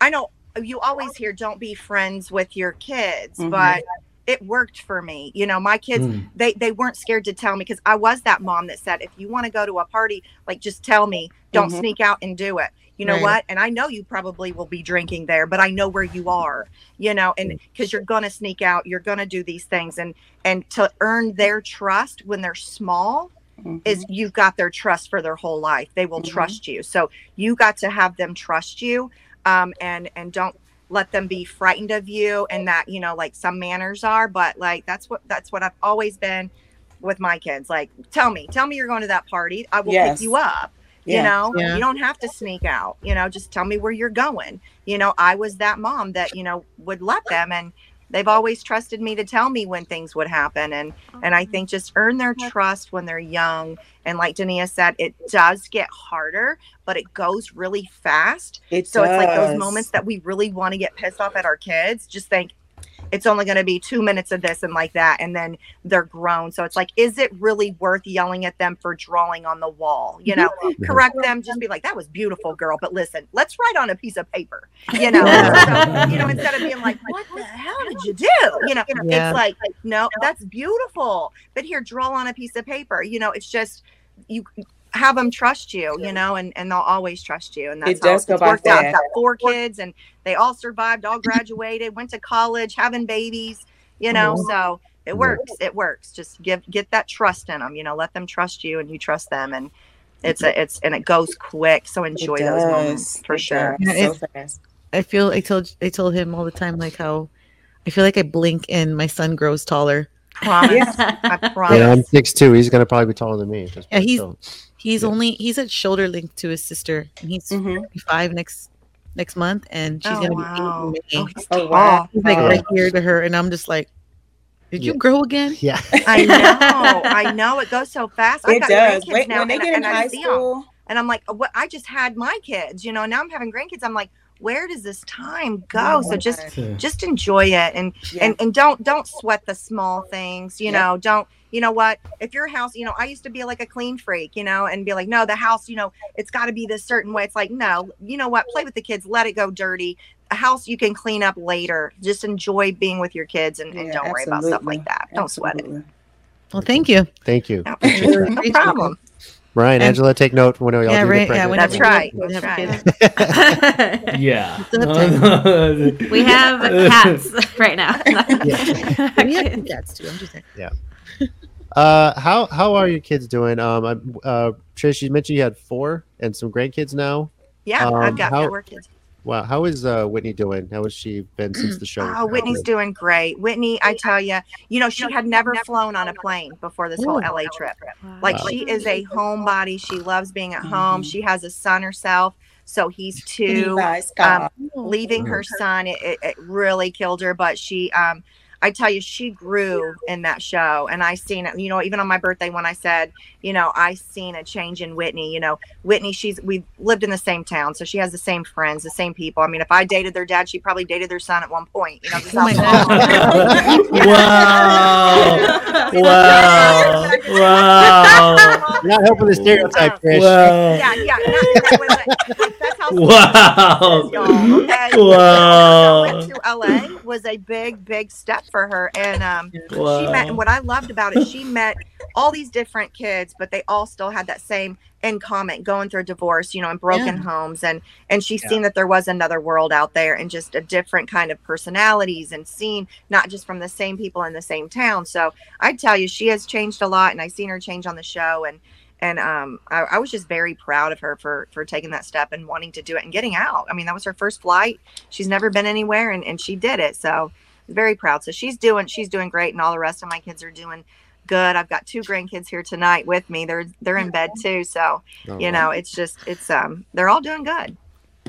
I know you always hear, don't be friends with your kids, but it worked for me. You know, my kids, they weren't scared to tell me, because I was that mom that said, if you want to go to a party, like, just tell me, don't sneak out and do it. You know what? And I know you probably will be drinking there, but I know where you are, you know, and because you're going to sneak out, you're going to do these things. And to earn their trust when they're small is you've got their trust for their whole life. They will trust you. So you got to have them trust you, and don't let them be frightened of you, and that, you know, like some manners are, but like, that's what I've always been with my kids. Like, tell me you're going to that party. I will pick you up. You know, you don't have to sneak out, you know, just tell me where you're going. You know, I was that mom that, you know, would let them, and they've always trusted me to tell me when things would happen. And I think just earn their trust when they're young. And like Dania said, it does get harder, but it goes really fast. It's like those moments that we really want to get pissed off at our kids. Just think, it's only going to be 2 minutes of this and like that, and then they're grown. So it's like, is it really worth yelling at them for drawing on the wall? You know, correct them. Just be like, that was beautiful, girl. But listen, let's write on a piece of paper, you know, so, you know, instead of being like, what the hell did you do? You know, it's like, no, that's beautiful. But here, draw on a piece of paper. You know, it's just, you have them trust you, you know, and they'll always trust you. And that's how it's worked out. I've got 4 kids, and they all survived, all graduated, went to college, having babies, you know, so it works. It works. Just get that trust in them, you know, let them trust you and you trust them. And and it goes quick. So enjoy those moments for sure. Yeah, so I told him all the time, like, how I feel like I blink and my son grows taller. Promise. Yeah. I promise. Yeah, I'm 6'2". He's gonna probably be taller than me. Yeah, he's at shoulder length to his sister, and he's 5 next month, and she's gonna be 8 in May. Oh wow! He's like right here to her, and I'm just like, did you grow again? Yeah, I know. It goes so fast. It does. Wait, now, when they get in high school, and I'm like, what? I just had my kids, you know, and now I'm having grandkids. I'm like, where does this time go? Oh, so just enjoy it, and don't sweat the small things, you know, don't, you know what, if your house, you know, I used to be like a clean freak, you know, and be like, no, the house, you know, it's got to be this certain way. It's like, no, you know what, play with the kids, let it go dirty. A house you can clean up later. Just enjoy being with your kids, and don't worry about stuff like that. Don't sweat it. Well, thank you. No problem. Brian, Angela, take note when we all do get pregnant. That's right. Yeah. We have cats right now. Yeah. We have cats too. I'm just saying. Yeah. How are your kids doing? Trish, you mentioned you had 4 and some grandkids now. Yeah, I've got 4 kids. Wow. How is Whitney doing? How has she been since the show? Oh, Whitney's doing great. Whitney, I tell you, she had never flown on a plane before this whole LA trip. Like, she is a homebody. She loves being at home. She has a son herself. So he's 2. Leaving her son, it really killed her. But she, I tell you, she grew in that show. And I seen it, even on my birthday when I said, I seen a change in Whitney. Whitney, we've lived in the same town. So she has the same friends, the same people. I mean, if I dated their dad, she probably dated their son at one point. Wow. Not helping the stereotype, Trish. Wow. Yeah. That's how y'all. Okay. Wow. So went to LA was a big, big step for her. And she met, and what I loved about it, she met all these different kids, but they all still had that same in common, going through a divorce, and broken homes. And she's seen that there was another world out there and just a different kind of personalities and seen not just from the same people in the same town. So I tell you, she has changed a lot, and I've seen her change on the show. And I was just very proud of her for taking that step and wanting to do it and getting out. I mean, that was her first flight. She's never been anywhere, and she did it. So very proud. So she's doing great, and all the rest of my kids are doing good. I've got 2 grandkids here tonight with me. They're in bed too. So, they're all doing good.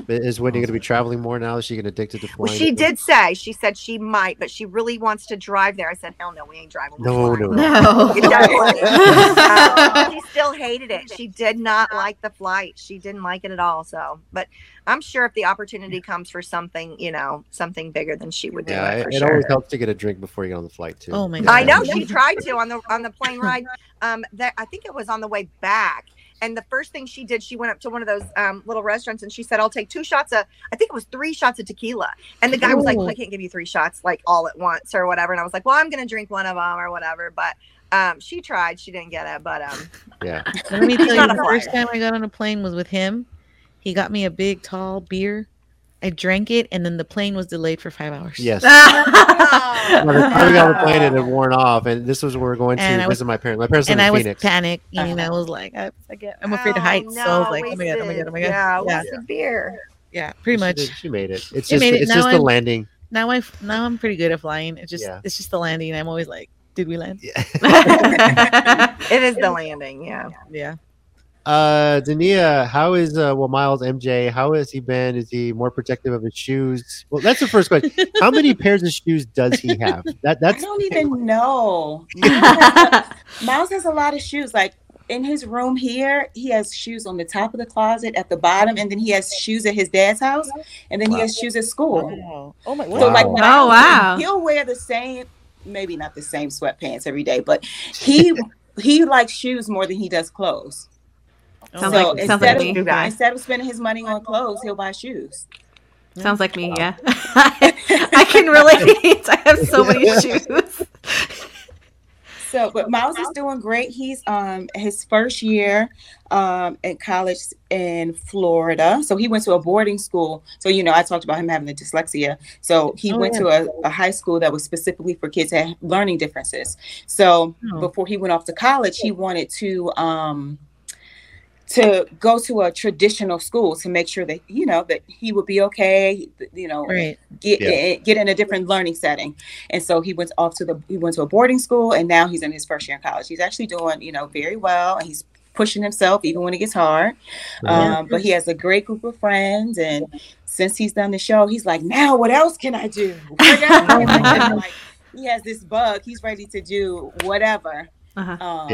Is Whitney going to be traveling more now? Is she going to addicted to flying? Well, she said she might, but she really wants to drive there. I said, hell no, we ain't driving. No. She still hated it. She did not like the flight. She didn't like it at all. So, but I'm sure if the opportunity comes for something, something bigger, than she would do it. It always helps to get a drink before you get on the flight too. Oh my God. I know. She tried to on the plane ride. I think it was on the way back. And the first thing she did, she went up to one of those little restaurants and she said, I'll take 3 shots of tequila. And the guy was like, well, I can't give you 3 shots like all at once or whatever. And I was like, well, I'm going to drink one of them or whatever. But she tried. She didn't get it. But Let me tell you, the first time I got on a plane was with him. He got me a big, tall beer. I drank it, and then the plane was delayed for 5 hours. Yes. I got the plane and it had worn off, and this was where we were going to visit my parents. My parents live in Phoenix. And I was panicked, and I was like, I'm afraid of heights. So I was like, oh my God. Yeah, wasted beer. Yeah, pretty much. She made it. It's just the landing. Now I'm pretty good at flying. It's just the landing. I'm always like, did we land? Yeah. It is the landing, Yeah. Dania, how is Miles MJ? How has he been? Is he more protective of his shoes? Well, that's the first question. How many pairs of shoes does he have? I don't even know. Miles has a lot of shoes. Like in his room here, he has shoes on the top of the closet, at the bottom, and then he has shoes at his dad's house, and then he has shoes at school. Wow. Oh my! Wow. So like, he'll wear the same, maybe not the same sweatpants every day, but he likes shoes more than he does clothes. Instead of spending his money on clothes, he'll buy shoes. Sounds like me, yeah. I can relate. I have so many shoes. So, but Miles is doing great. He's his first year at college in Florida. So he went to a boarding school. So, I talked about him having the dyslexia. So he went to a high school that was specifically for kids that had learning differences. So before he went off to college, he wanted to go to a traditional school to make sure that that he would be okay, get in a different learning setting. And so he went to a boarding school, and now he's in his first year in college. He's actually doing very well, and he's pushing himself even when it gets hard. But he has a great group of friends, and since he's done the show, he's like, now what else can I do? He has this bug. He's ready to do whatever. What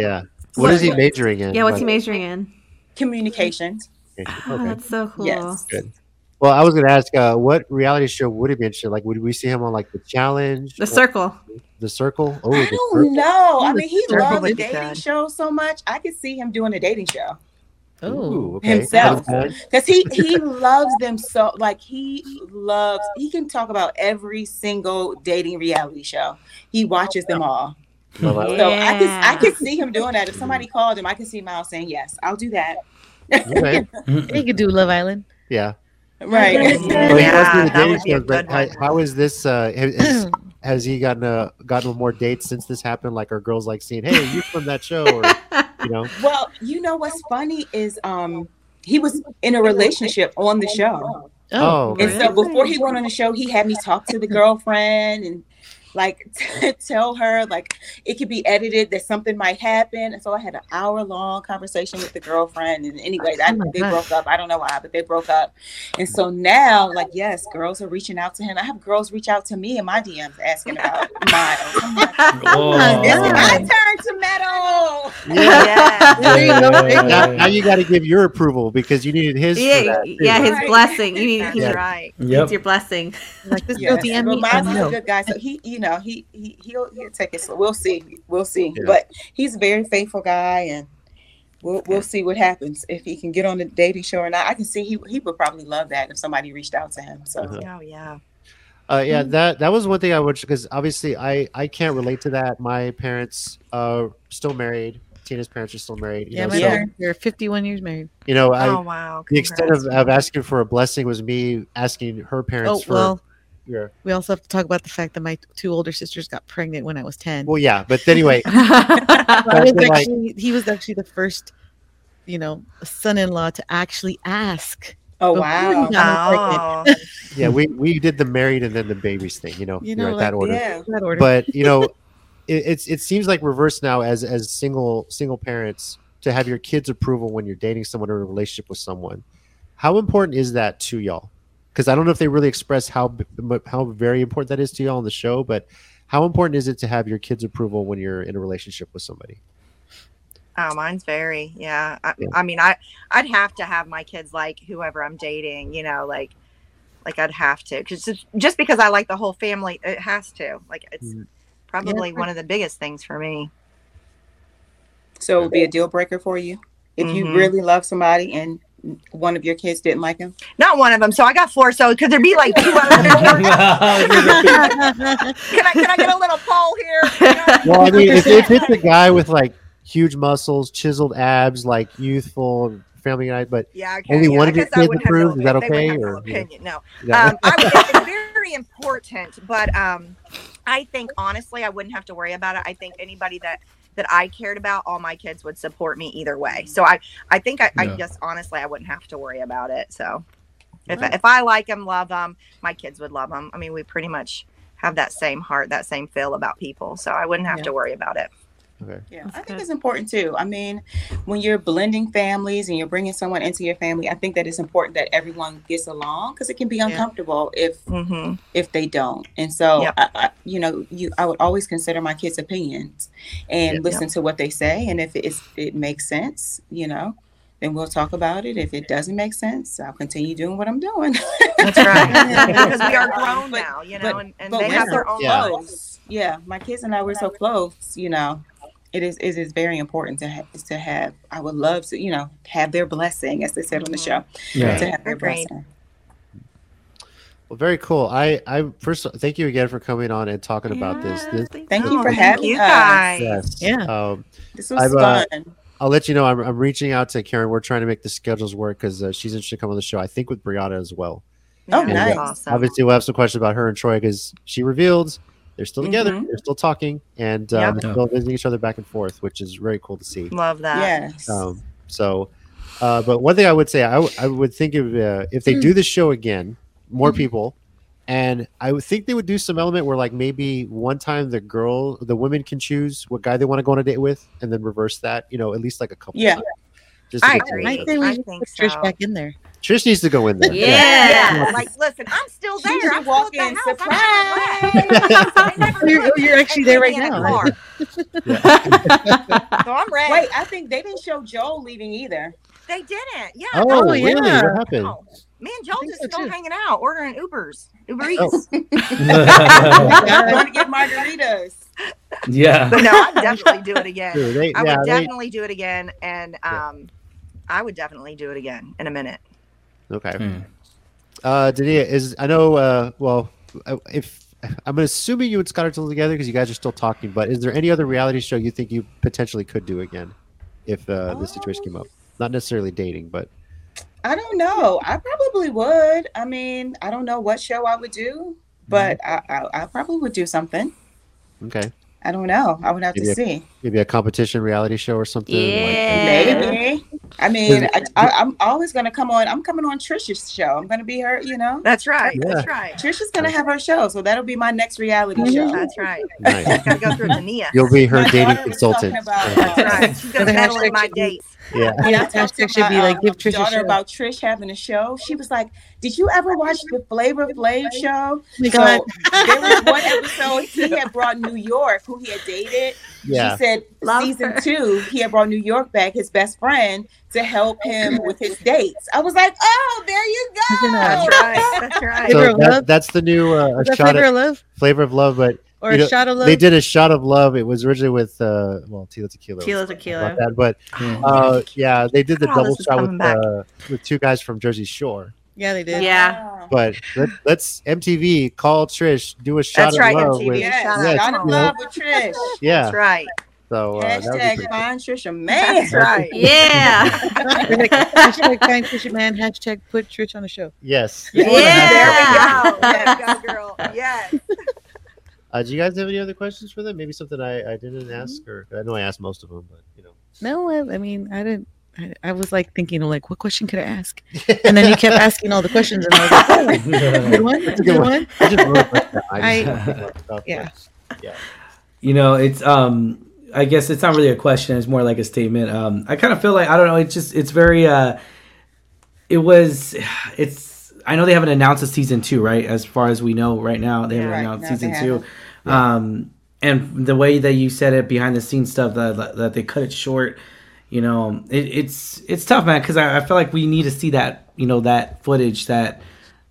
is he majoring in? Yeah, what's he majoring in? Communications. Okay. Oh, that's so cool. Yes. Good. Well, I was going to ask, what reality show would it be interesting? Like, would we see him on like The Challenge? The Circle. The Circle? Oh, I don't know. I mean, he loves the dating show so much. I could see him doing a dating show. Oh, okay. Himself, because he loves them so. Like he can talk about every single dating reality show. He watches them all. So I could see him doing that. If somebody called him, I could see Miles saying, yes, I'll do that. Okay. He could do Love Island. Yeah. Right. Well, he must do the dating shows, but how is this? Has he gotten more dates since this happened? Like, are girls like saying, "Hey, you from that show?" Or, you know. Well, you know what's funny is he was in a relationship on the show. Oh. And so before he went on the show, he had me talk to the girlfriend and like tell her like it could be edited that something might happen. And so I had an hour-long conversation with the girlfriend, and anyway, they broke up. I don't know why, but they broke up. And so now, like, yes, girls are reaching out to him. I have girls reach out to me in my DMs asking about Miles. Like, oh, it's my turn to meddle. Yeah. Now you got to give your approval because you needed his. His blessing. You need his right. Yep. It's your blessing. Like this girl DM me. Miles is a good guy, so he. You know, he'll take it slow. We'll see. Yeah. But he's a very faithful guy, and we'll see what happens if he can get on the dating show or not. I can see he would probably love that if somebody reached out to him. So that was one thing I wish, because obviously I can't relate to that. My parents are still married. Tina's parents are still married. They're 51 years married. You know, the extent of asking for a blessing was me asking her parents We also have to talk about the fact that my two older sisters got pregnant when I was 10. Well, yeah, but anyway. He was actually the first, you know, son-in-law to actually ask. Oh, wow. Yeah, we did the married and then the babies thing, you know like, that order. Yeah, that order. But, you know, it seems like reverse now as single parents to have your kids' approval when you're dating someone or in a relationship with someone. How important is that to y'all? Because I don't know if they really express how very important that is to y'all on the show, but how important is it to have your kids' approval when you're in a relationship with somebody? Oh, mine's very, yeah. I mean, I'd have to have my kids like whoever I'm dating, you know, like I'd have to. Just because I like the whole family, it has to. Like, it's probably one of the biggest things for me. So it would be a deal breaker for you? If you really love somebody and one of your kids didn't like him? Not one of them. So I got four. So could there be like two other? Can I get a little poll here? Well, I mean, if it's a guy with like huge muscles, chiseled abs, like youthful family guy, but only one of your kids approved, is that okay? Or no. It's very important, but I think honestly, I wouldn't have to worry about it. I think anybody that I cared about, all my kids would support me either way. So I guess honestly, I wouldn't have to worry about it. So if I like them, love them, my kids would love them. I mean, we pretty much have that same heart, that same feel about people. So I wouldn't have to worry about it. Okay. Yeah, I think it's important too. I mean, when you're blending families and you're bringing someone into your family, I think that it's important that everyone gets along, because it can be uncomfortable if they don't. And so, I would always consider my kids' opinions and listen to what they say. And if it makes sense, you know, then we'll talk about it. If it doesn't make sense, I'll continue doing what I'm doing. That's right. Because we are grown now, you know, and they have their own loves. Yeah, my kids and I were so close, you know. It is very important to have. I would love to, you know, have their blessing, as they said on the show, to have their blessing. Well, very cool. I thank you again for coming on and talking about this. Thank you for having us. Yes. Yeah. This was fun. I'll let you know. I'm reaching out to Karen. We're trying to make the schedules work because she's interested to come on the show. I think with Brianna as well. Oh, and nice. Awesome. Obviously, we'll have some questions about her and Troy because she revealed. They're still together. They're still talking, and they're still visiting each other back and forth, which is very cool to see. Love that. Yes. But one thing I would say, I would think of if they do the show again, more people, and I would think they would do some element where, like, maybe one time the women can choose what guy they want to go on a date with, and then reverse that. You know, at least like a couple. Yeah. Times, just to I think Trish back in there. Trish needs to go in there. Yeah. Like, listen, I'm still there. I'm walking. Surprise! You're actually there right now. So I'm ready. Wait, I think they didn't show Joel leaving either. They didn't. Yeah. Oh, no, really? What happened? No. Me and Joel just still hanging out, ordering Uber Eats. I want to get margaritas. Yeah. But no, I'd definitely do it again. Dude, I would definitely do it again, and I would definitely do it again in a minute. Okay. Dania, I know. Well, if I'm assuming you and Scott are still together because you guys are still talking, but is there any other reality show you think you potentially could do again if this situation came up? Not necessarily dating, but. I don't know. I probably would. I mean, I don't know what show I would do, but I probably would do something. Okay. I don't know. I would have maybe to see. Maybe a competition reality show or something. Yeah. Like, maybe. I mean, I'm always going to come on. I'm coming on Trish's show. I'm going to be her, you know. That's right. Yeah. That's right. Trish is going to have her show. So that'll be my next reality show. That's right. Nice. She's going to go through Dania. You'll be her dating consultant. That's right. She's going to handle my dates. Yeah. When I talked to my daughter about Trish having a show, she was like, did you ever watch the Flavor of Love show? So there was one episode he had brought New York, who he had dated. Yeah. She said season two, he had brought New York back, his best friend, to help him with his dates. I was like, oh, there you go. That's right. That's right. So that's the new Flavor of Love, but or a shot of love. They did a shot of love. It was originally with Tila Tequila. Yeah, they did the double shot with two guys from Jersey Shore. Yeah, they did. Yeah, but let's MTV call Trish, do a shot of love. MTV. Shot of love with Trish. Yeah, that's right. So hashtag find Trisha Man. That's right. Hashtag find Trisha Man. Hashtag put Trish on the show. Yes. Yeah. There we go. Girl. Yes. Do you guys have any other questions for them? Maybe something I didn't ask, or I know I asked most of them, but you know. No, I mean, I didn't. I was like thinking, what question could I ask? And then you kept asking all the questions, and I was like, good one. I just You know, it's I guess it's not really a question; it's more like a statement. I kind of feel like I don't know. It's just I know they haven't announced a season 2, right? As far as we know right now, they haven't announced season 2. Yeah. And the way that you said it behind the scenes stuff that they cut it short, you know, it's tough, man. Because I feel like we need to see that, you know, that footage that.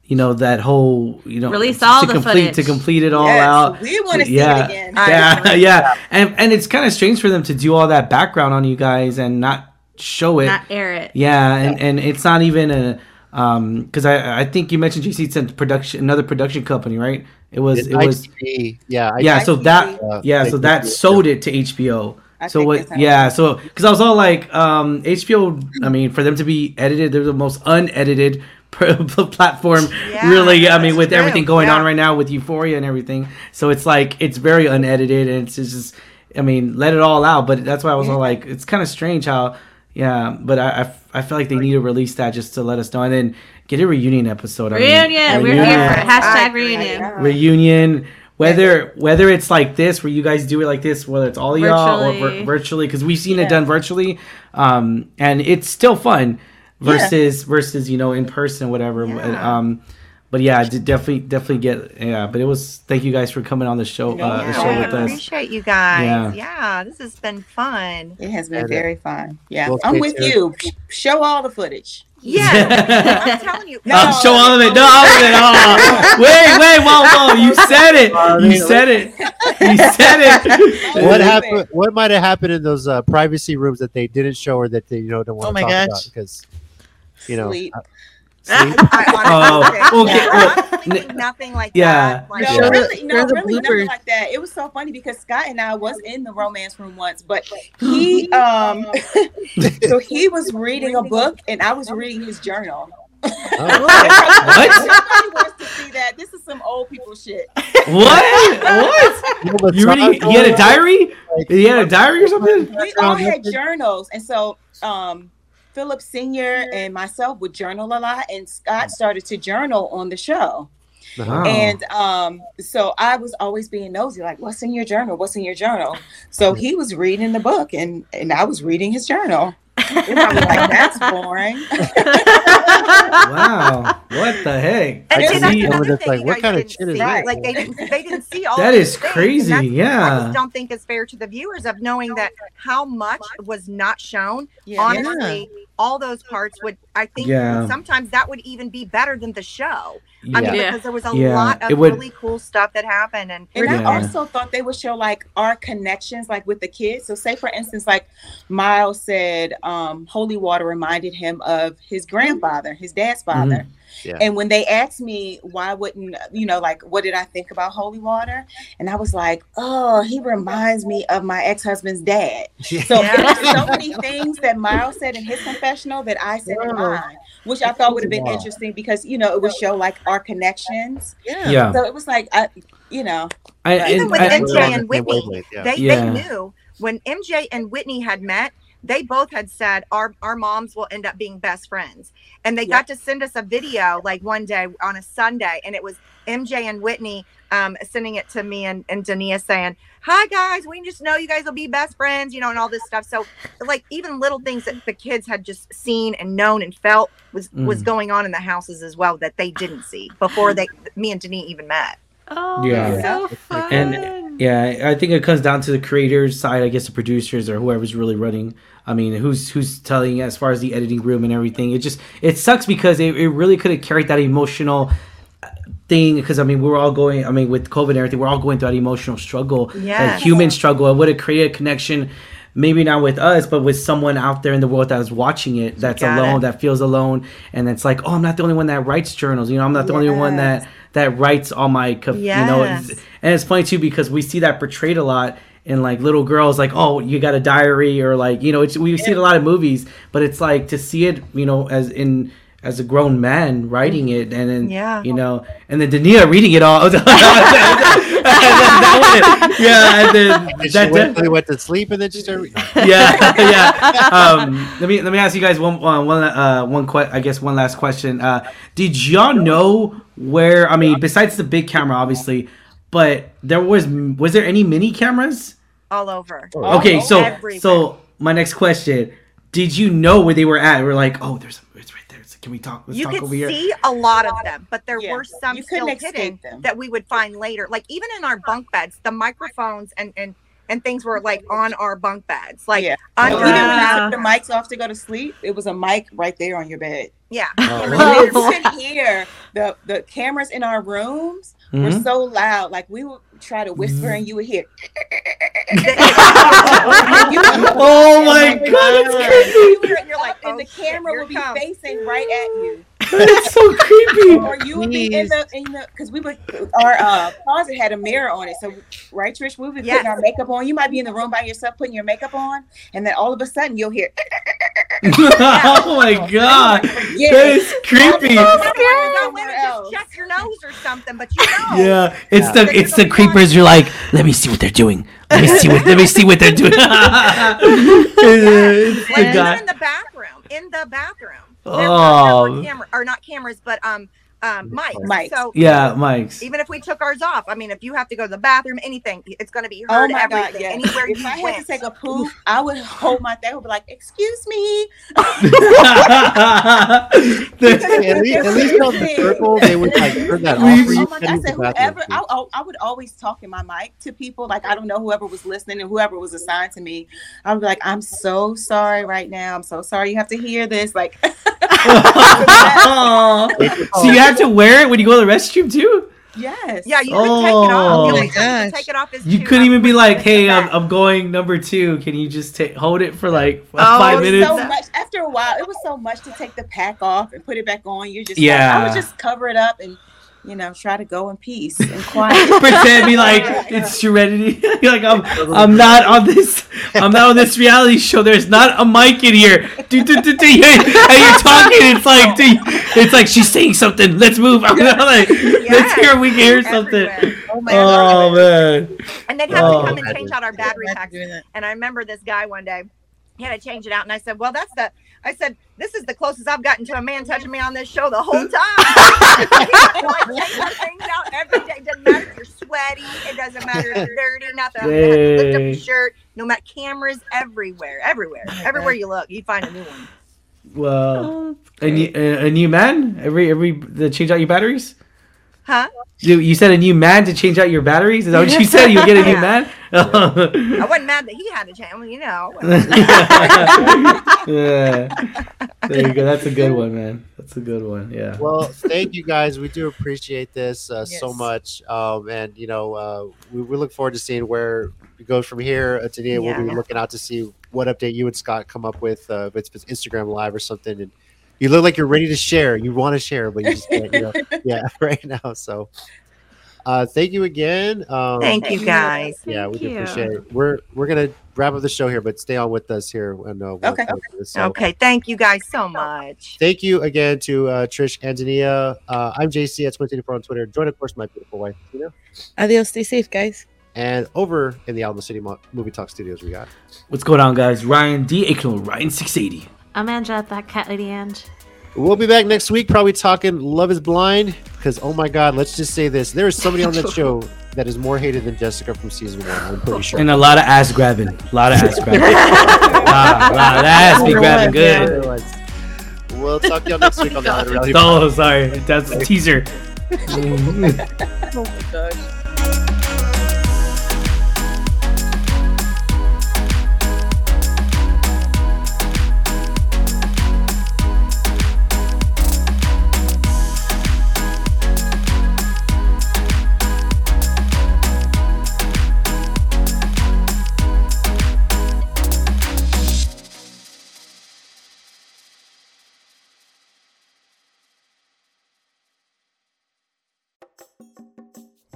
You know, that whole, you know, release all the footage to complete it all out. We want to see it again. Yeah. And it's kind of strange for them to do all that background on you guys and not show it. Not air it. Yeah. And it's not even a, because I think you mentioned GC sent another production company, right? It was ITV. Yeah. ITV. So that sold it to HBO. So because I was all like, HBO, I mean, for them to be edited, they're the most unedited platform, really. I mean, with everything going on right now with Euphoria and everything, so it's like it's very unedited and it's just, I mean, let it all out. But that's why I was all like, it's kind of strange how, But I feel like they need to release that just to let us know, and then get a reunion episode. We're here for hashtag reunion. Reunion. Whether it's like this, where you guys do it like this, whether it's all y'all or virtually, because we've seen it done virtually, and it's still fun versus you know, in person, whatever. But yeah, definitely get But it was, thank you guys for coming on the show. I appreciate you guys. Yeah, this has been fun. It has been very fun. Yeah, well, I'm with you. Show all the footage. Yeah, I'm telling you. Show all of it. No, all of it. Oh. Wait, whoa! You said it. You said it. What happened? What might have happened in those privacy rooms that they didn't show or that they don't want to talk about? Because you know. Sleep? Honestly, nothing like that. Like, really nothing like that. It was so funny because Scott and I was in the romance room once, but he so he was reading a book and I was reading his journal. Nobody wants to see that. This is some old people shit. What? He had a diary? He had a diary or something? We all had journals, and so Philip Sr. and myself would journal a lot, and Scott started to journal on the show. Wow. And so I was always being nosy, like, what's in your journal? What's in your journal? So he was reading the book, and I was reading his journal. And I was like, that's boring. Wow. What the heck? And what kind of shit is that? Like, they didn't see all that is things. Crazy. I just don't think it's fair to the viewers of knowing that how much was not shown. Yeah. Honestly, all those parts would, I think, sometimes that would even be better than the show. Yeah. I mean, because there was a lot of really cool stuff that happened. And I also thought they would show, like, our connections, like, with the kids. So say, for instance, like, Miles said, holy water reminded him of his grandfather, his dad's father. Yeah. And when they asked me why wouldn't, you know, like, what did I think about holy water? And I was like, oh, he reminds me of my ex-husband's dad. Yeah. So there were so many things that Miles said in his confessional that I said in mine, which I thought would have been interesting because, you know, it would show like our connections. Yeah. Yeah. So it was like, you know. Even with MJ and Whitney, they knew when MJ and Whitney had met, they both had said our moms will end up being best friends. And they got to send us a video like one day on a Sunday. And it was MJ and Whitney sending it to me and Dania saying, hi, guys, we just know you guys will be best friends, you know, and all this stuff. So like even little things that the kids had just seen and known and felt was going on in the houses as well that they didn't see before me and Dania even met. Oh, yeah. So fun. And yeah, I think it comes down to the creator's side, I guess the producers or whoever's really running. I mean, who's telling as far as the editing room and everything. It sucks because it really could have carried that emotional thing, because I mean, with COVID and everything, we're all going through that emotional struggle, that human struggle. It would have created a connection, maybe not with us, but with someone out there in the world that was watching it, that's alone, that feels alone. And it's like, oh, I'm not the only one that writes journals. You know, I'm not the only one that writes all my, you know, and it's funny too, because we see that portrayed a lot in like little girls, like, oh, you got a diary, or like, you know, we see it a lot of movies, but it's like to see it, you know, as a grown man writing it, and then you know, and then Dania reading it all. She went to sleep and then she started. Let me ask you guys one last question. Did y'all know where? I mean, besides the big camera, obviously, but there was there any mini cameras? All over. Okay, all so everywhere. So my next question: did you know where they were at? We're like, oh, it's right there. Can we talk? Let's talk over here. You could see a lot of them, but there were some still hidden that we would find later. Like even in our bunk beds, the microphones and things were like on our bunk beds. Like even when you took the mics off to go to sleep, it was a mic right there on your bed. Yeah, you could hear the cameras in our rooms. Mm-hmm. We're so loud, like we would try to whisper, and you would hear. Oh my god, it's creepy! You're like, and the camera would be facing right at you. That's so creepy. Or you would be in the because we would our closet had a mirror on it, so right, Trish, we would be putting our makeup on. You might be in the room by yourself putting your makeup on, and then all of a sudden you'll hear. Oh my god, that is creepy. Just check your nose or something, but you know. Yeah, it's the creepers. You're like, let me see what they're doing. Let me see what they're doing. Even in the bathroom. There were not cameras, but mics. So, mics. Even if we took ours off, I mean, if you have to go to the bathroom, anything, it's going to be heard. God, anywhere if I had to take a poop, I would hold my thing. I would be like, "Excuse me." at least on the circle, they would like turn that off. I said, whoever. I would always talk in my mic to people. Like I don't know whoever was listening and whoever was assigned to me. I would be like, "I'm so sorry right now. I'm so sorry you have to hear this." Like. So you have to wear it when you go to the restroom too? Yes. Yeah, you could take it off. You couldn't even be like, "Hey, I'm going number 2. Can you just hold it for like 5 minutes?" So much. After a while, it was so much to take the pack off and put it back on. You just I would just cover it up and you know try to go in peace and quiet. Pretend be like it's serenity. You're like I'm not on this. I'm not on this reality show. There's not a mic in here. And you're talking. It's like she's saying something. Let's move. I'm like, let's hear. We can hear something. Oh my god. Oh man. And they'd have to come and change out our battery pack. And I remember this guy one day. He had to change it out, and I said, "Well, this is the closest I've gotten to a man touching me on this show the whole time." Like, things out every day. It doesn't matter if you're sweaty. It doesn't matter if you're dirty. Nothing. You lift up your shirt. No matter. Cameras everywhere you look, you find a new one. Well, a new man to change out your batteries. Huh? You said a new man to change out your batteries? Is that what you said? You get a new man? I wasn't mad that he had to change. Well, you know. There you go. That's a good one, man. That's a good one. Yeah. Well, thank you guys. We do appreciate this so much. And, you know, we look forward to seeing where it goes from here. Today, we'll be looking out to see what update you and Scott come up with, if it's Instagram Live or something. And You look like you're ready to share. You want to share, but you just can't. You know, yeah, right now. So thank you again. Thank you guys. Yeah, we do appreciate it. We're gonna wrap up the show here, but stay on with us here. And, okay. Thank you guys so much. Thank you again to Trish and Dania. I'm JC at 2024 on Twitter. Join, of course, my beautiful wife, Tina. Adios. Stay safe, guys. And over in the Alamo City Movie Talk Studios, we got. What's going on, guys? Ryan D, aka Ryan 680. I'm Angela at that cat lady Ange. We'll be back next week, probably talking Love is Blind. Because, oh my God, let's just say this. There is somebody on that show that is more hated than Jessica from season one, I'm pretty sure. And a lot of ass grabbing. A lot of ass be grabbing. Good. We'll talk to y'all next week on the Island Rally. Oh, sorry. That's a teaser. Oh my gosh.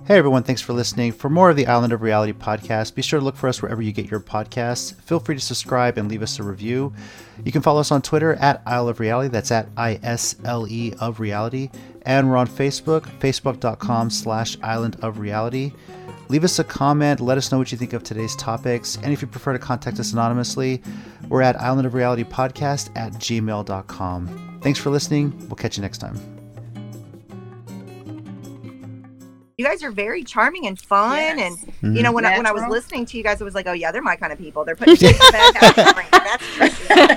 Hey everyone, thanks for listening. For more of the Island of Reality podcast, be sure to look for us wherever you get your podcasts. Feel free to subscribe and leave us a review. You can follow us on Twitter at Isle of Reality. That's at ISLE of Reality. And we're on Facebook, facebook.com/Island of Reality. Leave us a comment. Let us know what you think of today's topics. And if you prefer to contact us anonymously, we're at Island of Reality Podcast at gmail.com. Thanks for listening. We'll catch you next time. You guys are very charming and fun, and you know when I was listening to you guys, it was like, oh yeah, they're my kind of people. They're putting things in the bag. That's true.